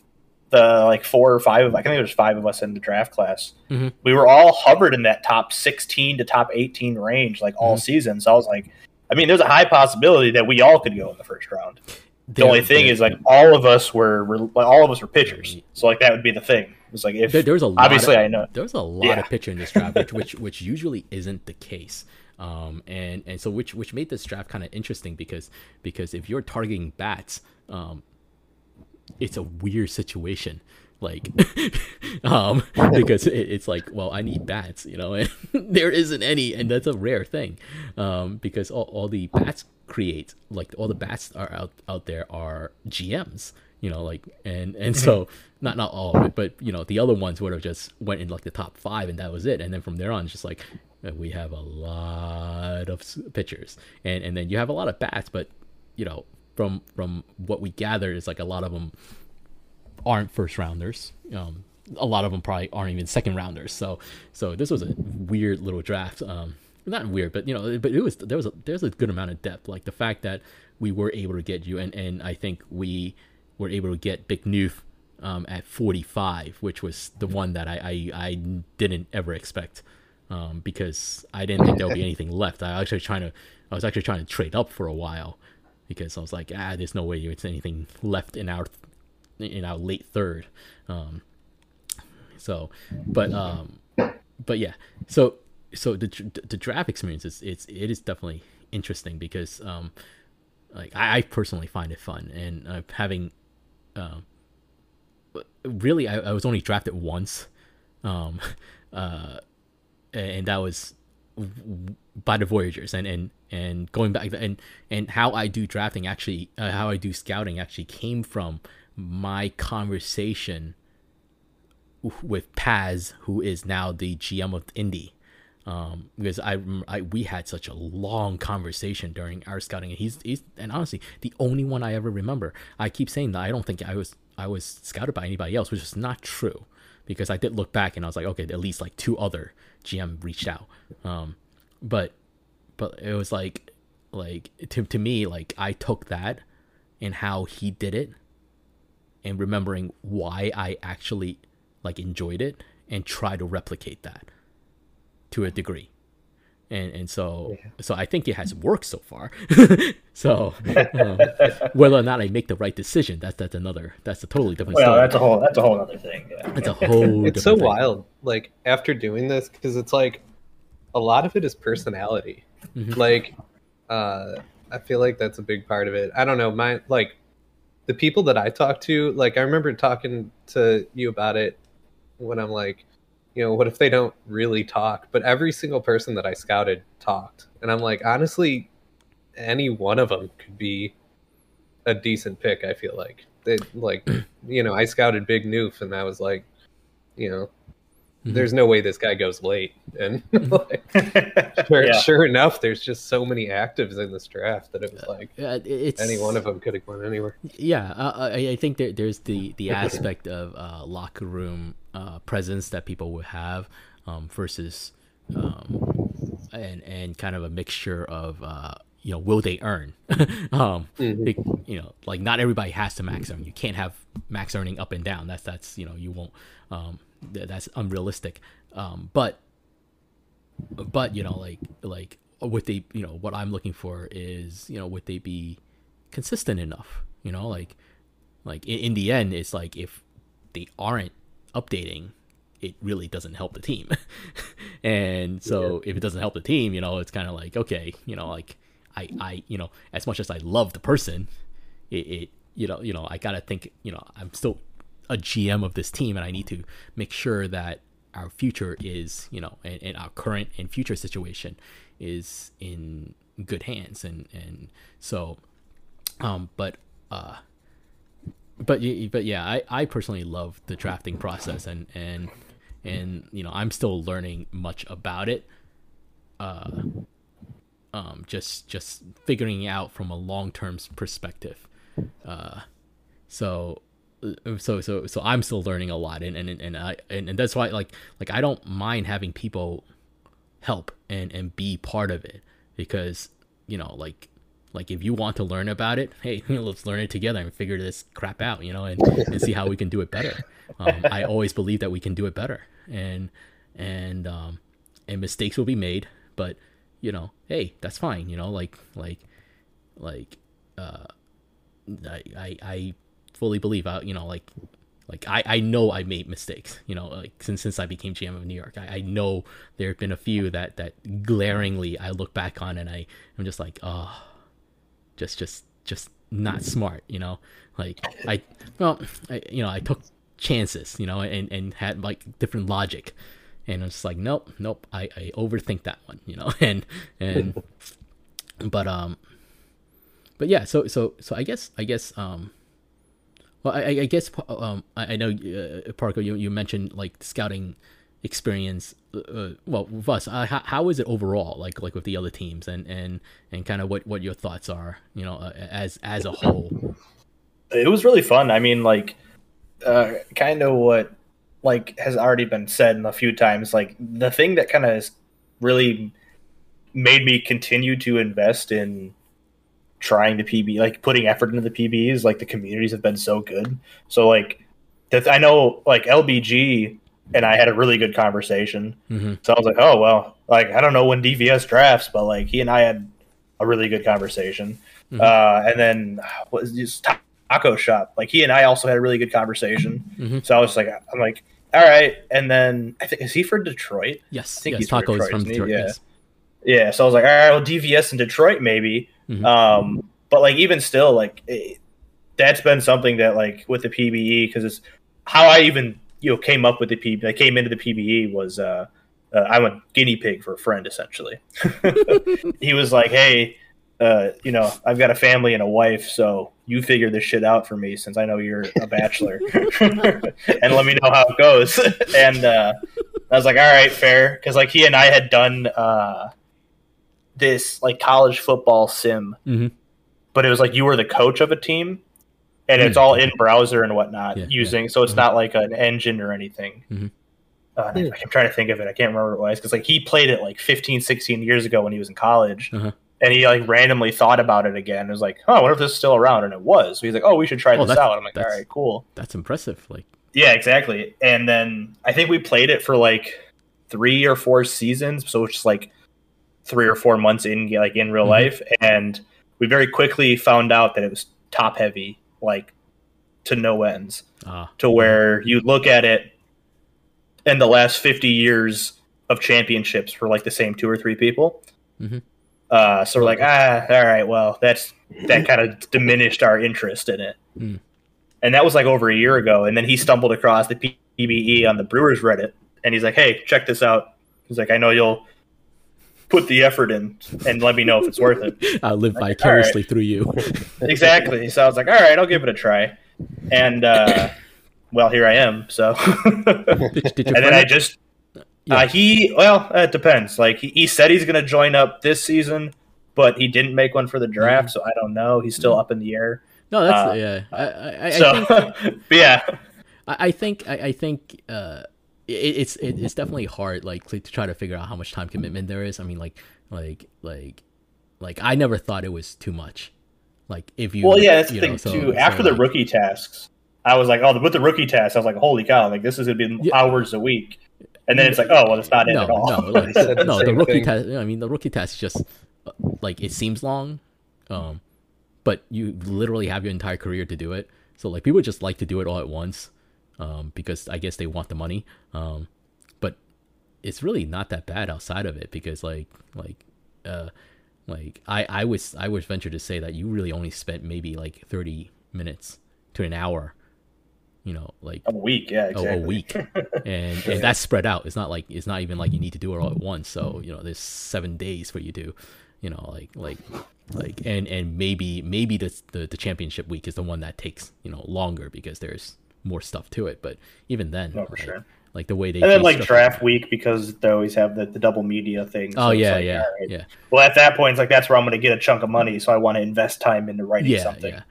the like 4 or 5 of, I think there's 5 of us in the draft class. Mm-hmm. We were all hovered in that top 16 to top 18 range, like all season. So I was like, I mean, there's a high possibility that we all could go in the first round. The only thing is like all of us were pitchers. So like that would be the thing. It's like if there's a lot of pitcher in this draft, which usually isn't the case. And so which made this draft kind of interesting because if you're targeting bats, it's a weird situation. Like, because it's like, well, I need bats, you know, and there isn't any, and that's a rare thing, because all the bats create, like, all the bats are out there are GMs, you know, like, and so not all of it, but you know, the other ones would have just went in like the top five, and that was it, and then from there on, it's just like we have a lot of pitchers, and then you have a lot of bats, but you know, from what we gathered, it's like a lot of them aren't first rounders. A lot of them probably aren't even second rounders. So this was a weird little draft. Not weird, but you know, but it was there's a good amount of depth. Like the fact that we were able to get you, and I think we were able to get Big Noof at 45, which was the one that I didn't ever expect, because I didn't think there would be anything left. I was actually trying to trade up for a while because I was like, there's no way it's anything left in our late third. But yeah, so the draft experience is definitely interesting because like I personally find it fun, and having really I was only drafted once, and that was by the Voyagers, and going back, and how I do drafting actually, how I do scouting actually came from my conversation with Paz, who is now the GM of Indy, because we had such a long conversation during our scouting, and he's and honestly the only one I ever remember. I keep saying that I don't think I was scouted by anybody else, which is not true, because I did look back and I was like, okay, at least like two other GM reached out, but it was like to me, like I took that and how he did it, and remembering why I actually like enjoyed it and try to replicate that to a degree, and so I think it has worked so far. So whether or not I make the right decision, that's a totally different story. That's a whole other thing. Yeah. It's a whole. It's so wild. Like after doing this, because it's like a lot of it is personality. Mm-hmm. Like I feel like that's a big part of it. I don't know. The people that I talk to, like, I remember talking to you about it when I'm like, you know, what if they don't really talk? But every single person that I scouted talked. And I'm like, honestly, any one of them could be a decent pick, I feel like. They, like, you know, I scouted Big Noof, and I was like, you know, mm-hmm. There's no way this guy goes late. And like, sure enough, there's just so many actives in this draft that it was like any one of them could have gone anywhere. Yeah, I think there's the aspect of locker room presence that people would have versus and kind of a mixture of you know, will they earn? You know, like not everybody has to max earn. You can't have max earning up and down. That's you know, you won't. That's unrealistic, but you know, like would they, you know, what I'm looking for is, you know, would they be consistent enough, you know, like in the end, it's like if they aren't updating, it really doesn't help the team. And so if it doesn't help the team, you know, it's kind of like, okay, you know, like I you know, as much as I love the person, it you know I gotta think, you know, I'm still a GM of this team, and I need to make sure that our future is, you know, and our current and future situation is in good hands. And so, but yeah, I personally love the drafting process, and, you know, I'm still learning much about it. Just figuring out from a long-term perspective. So I'm still learning a lot, and that's why like I don't mind having people help and be part of it, because you know, like if you want to learn about it, hey, let's learn it together and figure this crap out, you know, and see how we can do it better. I always believe that we can do it better, and mistakes will be made, but you know, hey, that's fine, you know, I fully believe, I you know, like Like, I know I made mistakes, you know, like since I became GM of New York. I know there have been a few that glaringly I look back on and I'm just like, oh, just not smart, you know? Like, I took chances, you know, and had like different logic. And I'm just like, nope, I overthink that one, you know? And but yeah, so I guess well, I guess I know, Parco, you mentioned like scouting experience. Well, with us, how is it overall? Like with the other teams, and kind of what your thoughts are, you know, as a whole. It was really fun. I mean, like, kind of what like has already been said in a few times. Like the thing that kind of really made me continue to invest in trying to PB, like putting effort into the PBs, like the communities have been so good. So like that, I know like LBG and I had a really good conversation. Mm-hmm. So I was like, oh, well, like, I don't know when DVS drafts, but like he and I had a really good conversation. Mm-hmm. And then what is this taco shop? Like he and I also had a really good conversation. Mm-hmm. So I was like, I'm like, all right. And then I think, is he for Detroit? Yes. I think he's Taco is from Detroit. Yeah. Yes. Yeah. So I was like, all right, well, DVS in Detroit, maybe. Mm-hmm. But like even still, like that's been something that like with the PBE, because it's how I even came up with the PBE. I came into the PBE was I'm a guinea pig for a friend essentially. He was like, hey, I've got a family and a wife, so you figure this shit out for me since I know you're a bachelor, and let me know how it goes. And I was like, all right, fair, because like he and I had done this like college football sim, mm-hmm. but it was like you were the coach of a team, and mm-hmm. it's all in browser and whatnot, so it's mm-hmm. not like an engine or anything. Mm-hmm. I'm trying to think of it. I can't remember what it was, because like he played it like 15, 16 years ago when he was in college, uh-huh. and he like randomly thought about it again. It was like, oh, I wonder if this is still around, and it was. So he's like, oh, we should try this out. I'm like, all right, cool. That's impressive. Like, yeah, exactly. And then I think we played it for like 3 or 4 seasons, so it's just like 3 or 4 months in real mm-hmm. life, and we very quickly found out that it was top heavy, like to no ends, to where you look at it and the last 50 years of championships were like the same 2 or 3 people. Mm-hmm. So we're like, all right, well, that kind of diminished our interest in it. Mm. And that was like over a year ago. And then he stumbled across the PBE on the Brewers Reddit, and he's like, hey, check this out. He's like, I know you'll put the effort in and let me know if it's worth it. I'll live vicariously through you. Exactly. So I was like, all right, I'll give it a try. And, well, here I am. So, did you and then I just, it depends. Like he said, he's going to join up this season, but he didn't make one for the draft. Mm-hmm. So I don't know. He's still up in the air. No, that's, I think, yeah, I think, It's definitely hard, like, to try to figure out how much time commitment there is. I mean, like I never thought it was too much. Like if you, well, yeah, that's the thing too. After the rookie tasks, I was like, with the rookie tasks, I was like, holy cow, like this is gonna be hours a week. And then it's like, oh well, it's not at all. The rookie task. I mean, the rookie task is just like it seems long, but you literally have your entire career to do it. So like people just like to do it all at once. Because I guess they want the money, but it's really not that bad outside of it, because like I would venture to say that you really only spent maybe like 30 minutes to an hour, you know, like a week, yeah, exactly. a week, and that's spread out. It's not like it's not even like you need to do it all at once. So you know, there's 7 days for you to, you know, like and maybe the championship week is the one that takes, you know, longer because there's more stuff to it, but even then, oh, for sure. Like the way they and then like draft like week, because they always have the double media thing. So yeah. Well, at that point, it's like that's where I'm going to get a chunk of money, so I want to invest time into writing something. Yeah.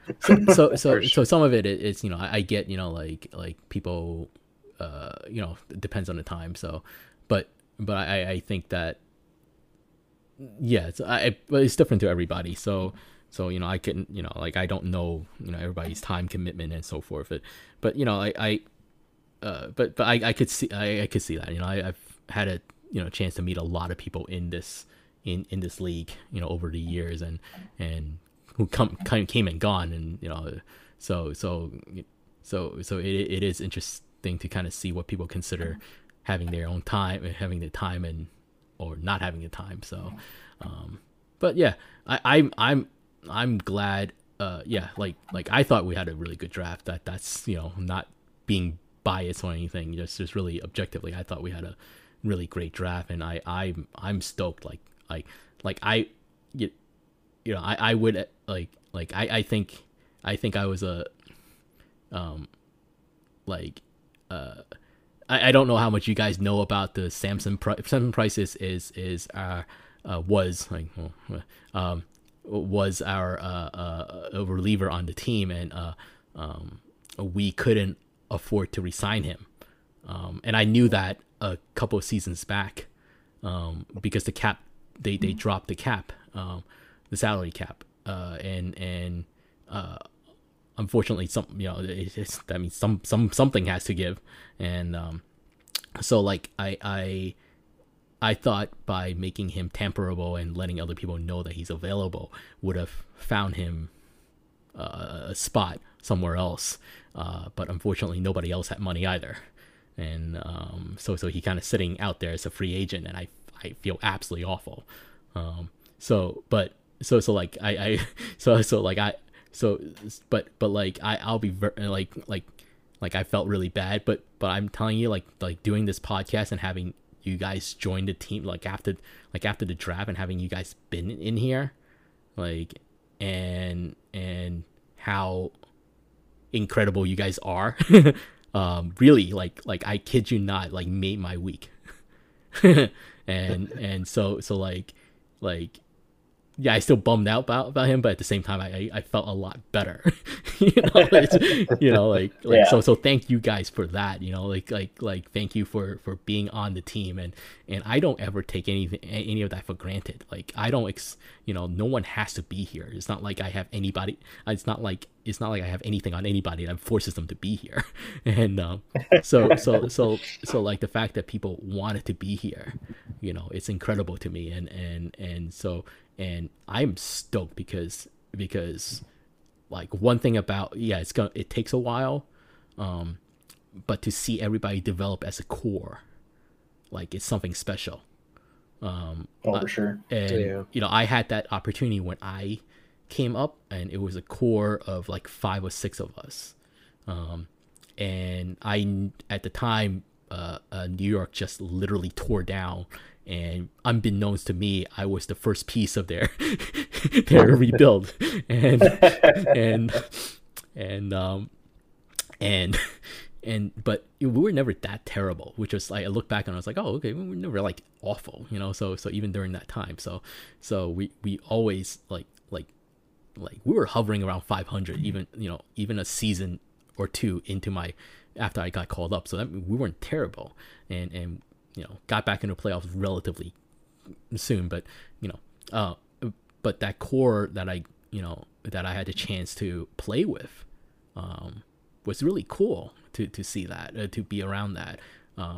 So sure. So some of it's you know I get, you know, like people, you know, it depends on the time. So, but I think that it's different to everybody. So, you know, I can, you know, like, I don't know, you know, everybody's time commitment and so forth, but, you know, I could see that, you know, I've had a, you know, chance to meet a lot of people in this league, you know, over the years and who came and gone. And, you know, so So it is interesting to kind of see what people consider having their own time and having the time and or not having the time. So, but yeah, I'm glad. Like I thought we had a really good draft. That's not being biased or anything. Just really objectively, I thought we had a really great draft, and I'm stoked. I don't know how much you guys know about the Samson Price was our reliever on the team, and we couldn't afford to resign him, and I knew that a couple of seasons back, because the cap they dropped the cap, the salary cap, and unfortunately, something has to give, and so like I thought by making him tamperable and letting other people know that he's available would have found him a spot somewhere else, but unfortunately nobody else had money either, and so he kind of sitting out there as a free agent, and I feel absolutely awful. I felt really bad, but I'm telling you, like doing this podcast and having you guys join the team, after the draft, and having you guys been in here, and how incredible you guys are, really, like I kid you not, made my week. and so yeah, I still bummed out about him, but at the same time, I felt a lot better. So thank you guys for that. Thank you for being on the team, and I don't ever take any of that for granted. No one has to be here. It's not like I have anybody. It's not like I have anything on anybody that forces them to be here. And so like the fact that people wanted to be here, it's incredible to me. And I'm stoked because one thing about, it takes a while, but to see everybody develop as a core, it's something special. For sure. And I had that opportunity when I came up, and it was a core of 5 or 6 of us. And I, at the time, New York just literally tore down. And unbeknownst to me, I was the first piece of their rebuild, but we were never that terrible. Which was I look back and I was like, oh, okay, we were never awful, So even during that time, we always we were hovering around 500, even a season or two after I got called up. So that we weren't terrible, and. Got back into playoffs relatively soon, but but that core that I had the chance to play with was really cool to see that, to be around that.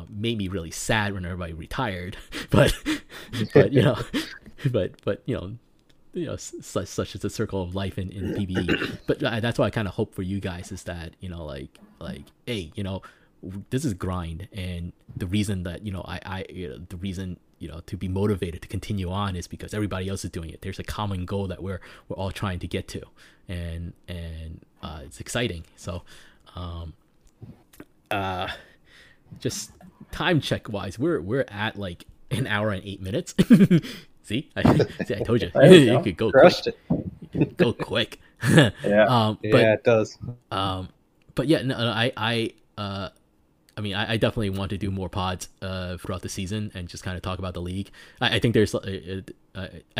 Made me really sad when everybody retired, but such is the circle of life in PBE. But that's what I kind of hope for you guys is that this is grind, and the reason that to be motivated to continue on is because everybody else is doing it. There's a common goal that we're all trying to get to, and it's exciting. So just time check wise, we're at 1 hour and 8 minutes. See, I told you. You could go crushed quick. Go quick. Yeah. It does. But yeah, no, I definitely want to do more pods throughout the season and just kind of talk about the league. I think there's, I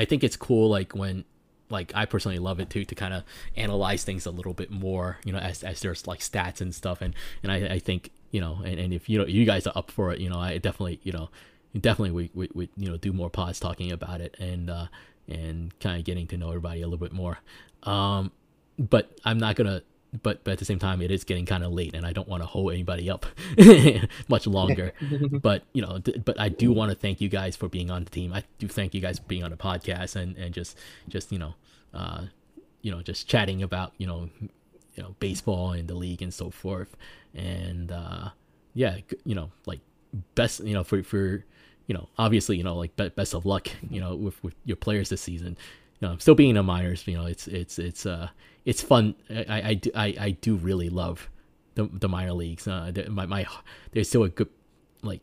think it's cool. I personally love it too, to kind of analyze things a little bit more, as there's stats and stuff. And I think, and if you guys are up for it, I definitely we do more pods talking about it and kind of getting to know everybody a little bit more. But I'm not gonna. But at the same time, it is getting kind of late, and I don't want to hold anybody up much longer. But but I do want to thank you guys for being on the team. I do thank you guys for being on the podcast and just chatting about you know, baseball and the league and so forth. And yeah, you know, like best, you know, for you know, obviously, you know, like best of luck, you know, with your players this season. You know, still being in the minors, you know, it's fun. I do really love the minor leagues. There's still a good, like,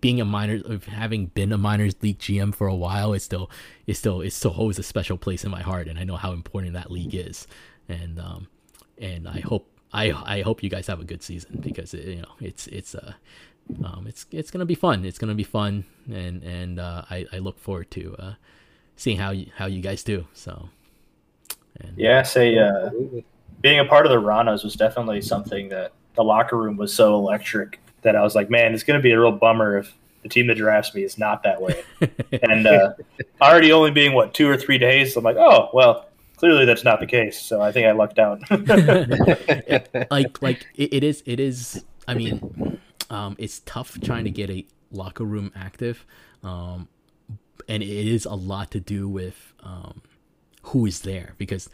being a minor, having been a minors league GM for a while, it still holds a special place in my heart, and I know how important that league is. And and I hope you guys have a good season, because it, you know, it's gonna be fun. It's gonna be fun, and I look forward to seeing how you guys do. So, and yeah, being a part of the Ranas was definitely something that the locker room was so electric that I was like, man, it's going to be a real bummer if the team that drafts me is not that way. And already only being, 2 or 3 days, I'm like, oh, well, clearly that's not the case. So I think I lucked out. It is. I mean, it's tough trying to get a locker room active, and it is a lot to do with who is there, because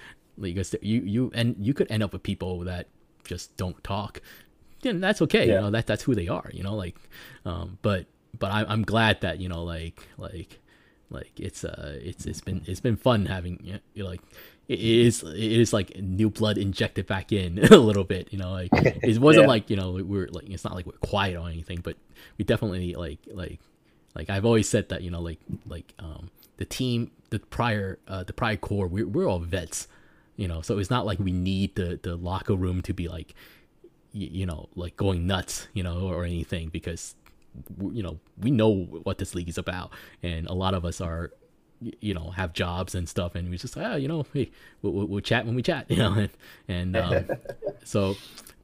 you could end up with people that just don't talk. And that's okay, yeah. You know, that's who they are, you know, like, but I'm glad that, you know, like it's been fun having, you know, like, it is like new blood injected back in a little bit, you know, like it wasn't yeah. Like, you know, we're like, it's not like we're quiet or anything, but we definitely like I've always said that, you know, the team, the prior core, we're all vets, you know, so it's not like we need the locker room to be like, you know, like going nuts, you know, or anything, because, you know, we know what this league is about, and a lot of us are, you know, have jobs and stuff, and we just, you know, hey, we'll chat when we chat, you know, and so,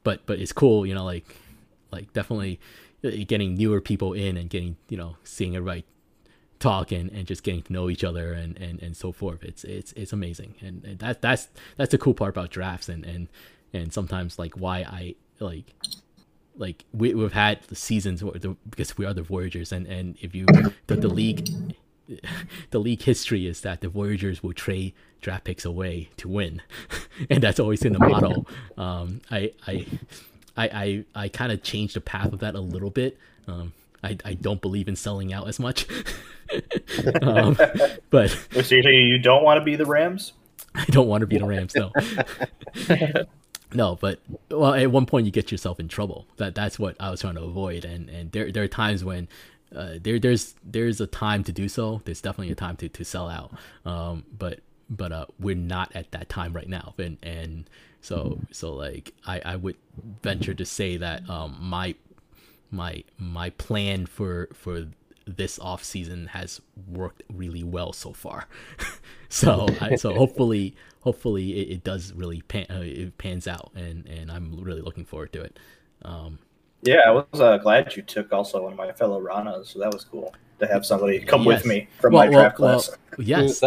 but it's cool, you know, like definitely getting newer people in and getting, you know, seeing everybody talk and just getting to know each other and so forth. It's amazing, and that's the cool part about drafts, and sometimes like why I. Like we've had the seasons because we are the Voyagers, and if you the league history is that the Voyagers will trade draft picks away to win, and that's always in the motto. I kind of changed the path of that a little bit. I don't believe in selling out as much. But so you don't want to be the Rams? I don't want to be the Rams, no. No, but well, at one point you get yourself in trouble. That's what I was trying to avoid, and there are times when there's a time to do so. There's definitely a time to sell out. But we're not at that time right now, and so like I would venture to say that my plan for this off season has worked really well so far. So hopefully it does really pans out, and I'm really looking forward to it. Yeah, I was glad you took also one of my fellow Ranas, so that was cool to have somebody come yes. with me from my draft class. Yes,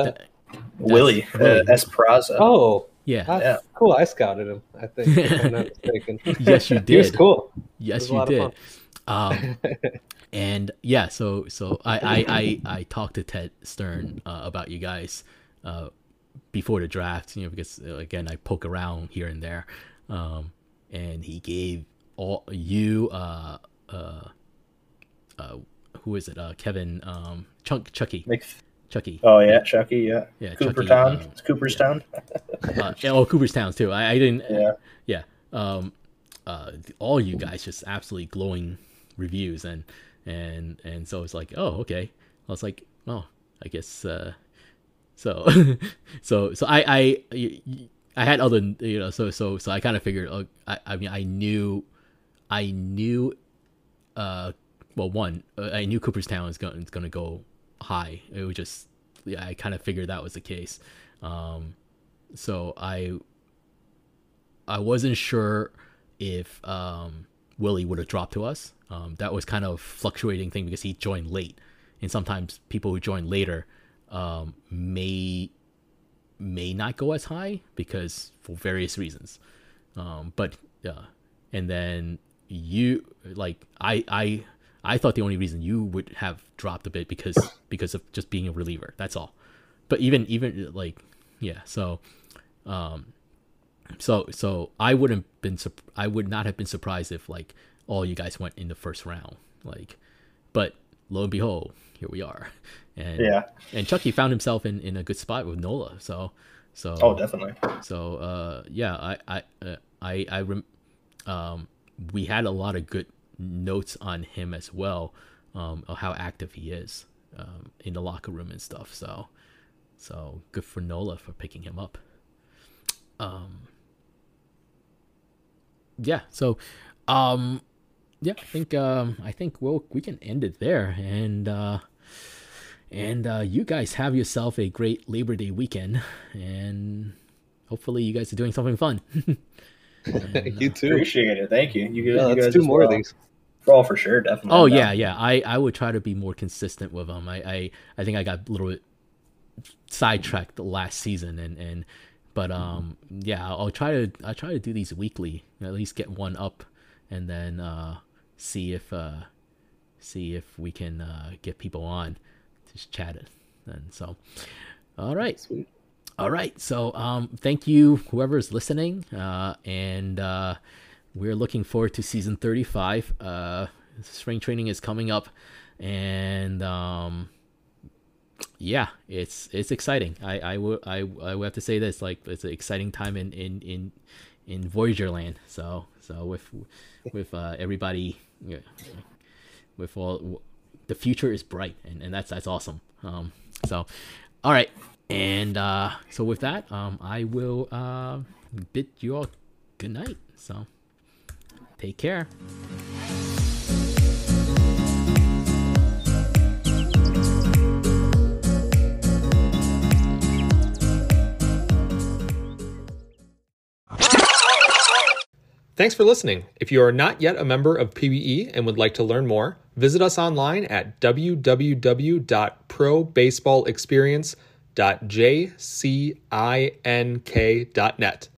Willie Esparrza. Oh, yeah, cool. I scouted him, I think, if I'm not mistaken. Yes, you did. He was cool. Yes, you did. And yeah, so I talked to Ted Stern about you guys before the draft, you know, because again I poke around here and there, and he gave all you who is it, Kevin, Chucky. Oh yeah, Chucky, yeah. Cooperstown. It's Cooperstown. Yeah, Cooperstown too. I didn't. Yeah. All you guys just absolutely glowing reviews, and so it's like, oh, okay. I was like, oh, I guess. So I had other, you know, so I kind of figured. Oh, I mean, I knew. Well, one, I knew Cooperstown was going to go high. It was just, yeah, I kind of figured that was the case. So I wasn't sure if Willie would have dropped to us. That was kind of fluctuating thing because he joined late, and sometimes people who join later may not go as high because for various reasons. But yeah, and then you, like, I thought the only reason you would have dropped a bit because of just being a reliever. That's all. But even like, yeah. So So I would not have been surprised if like all you guys went in the first round. Like, but lo and behold, here we are. And yeah, and Chucky found himself in a good spot with Nola. So oh, definitely. So yeah, we had a lot of good notes on him as well, of how active he is in the locker room and stuff. So good for Nola for picking him up. Yeah. So, yeah, I think we can end it there, and you guys have yourself a great Labor Day weekend, and hopefully you guys are doing something fun. And, you too. Appreciate it. Thank you. You guys do more of these. Oh, for sure, definitely. Oh yeah, yeah. I would try to be more consistent with them. I think I got a little bit sidetracked last season, and. But yeah, I'll try to do these weekly. At least get one up, and then see if we can get people on to chat it. And so, all right, sweet. All right. So thank you, whoever's listening, and we're looking forward to season 35. Spring training is coming up, and. Yeah, it's exciting. I will have to say this, like, it's an exciting time in Voyager land. So with everybody, yeah, with all the future is bright, and that's awesome. So, all right, and so with that, I will bid you all good night. So, take care. Thanks for listening. If you are not yet a member of PBE and would like to learn more, visit us online at www.probaseballexperience.jcink.net.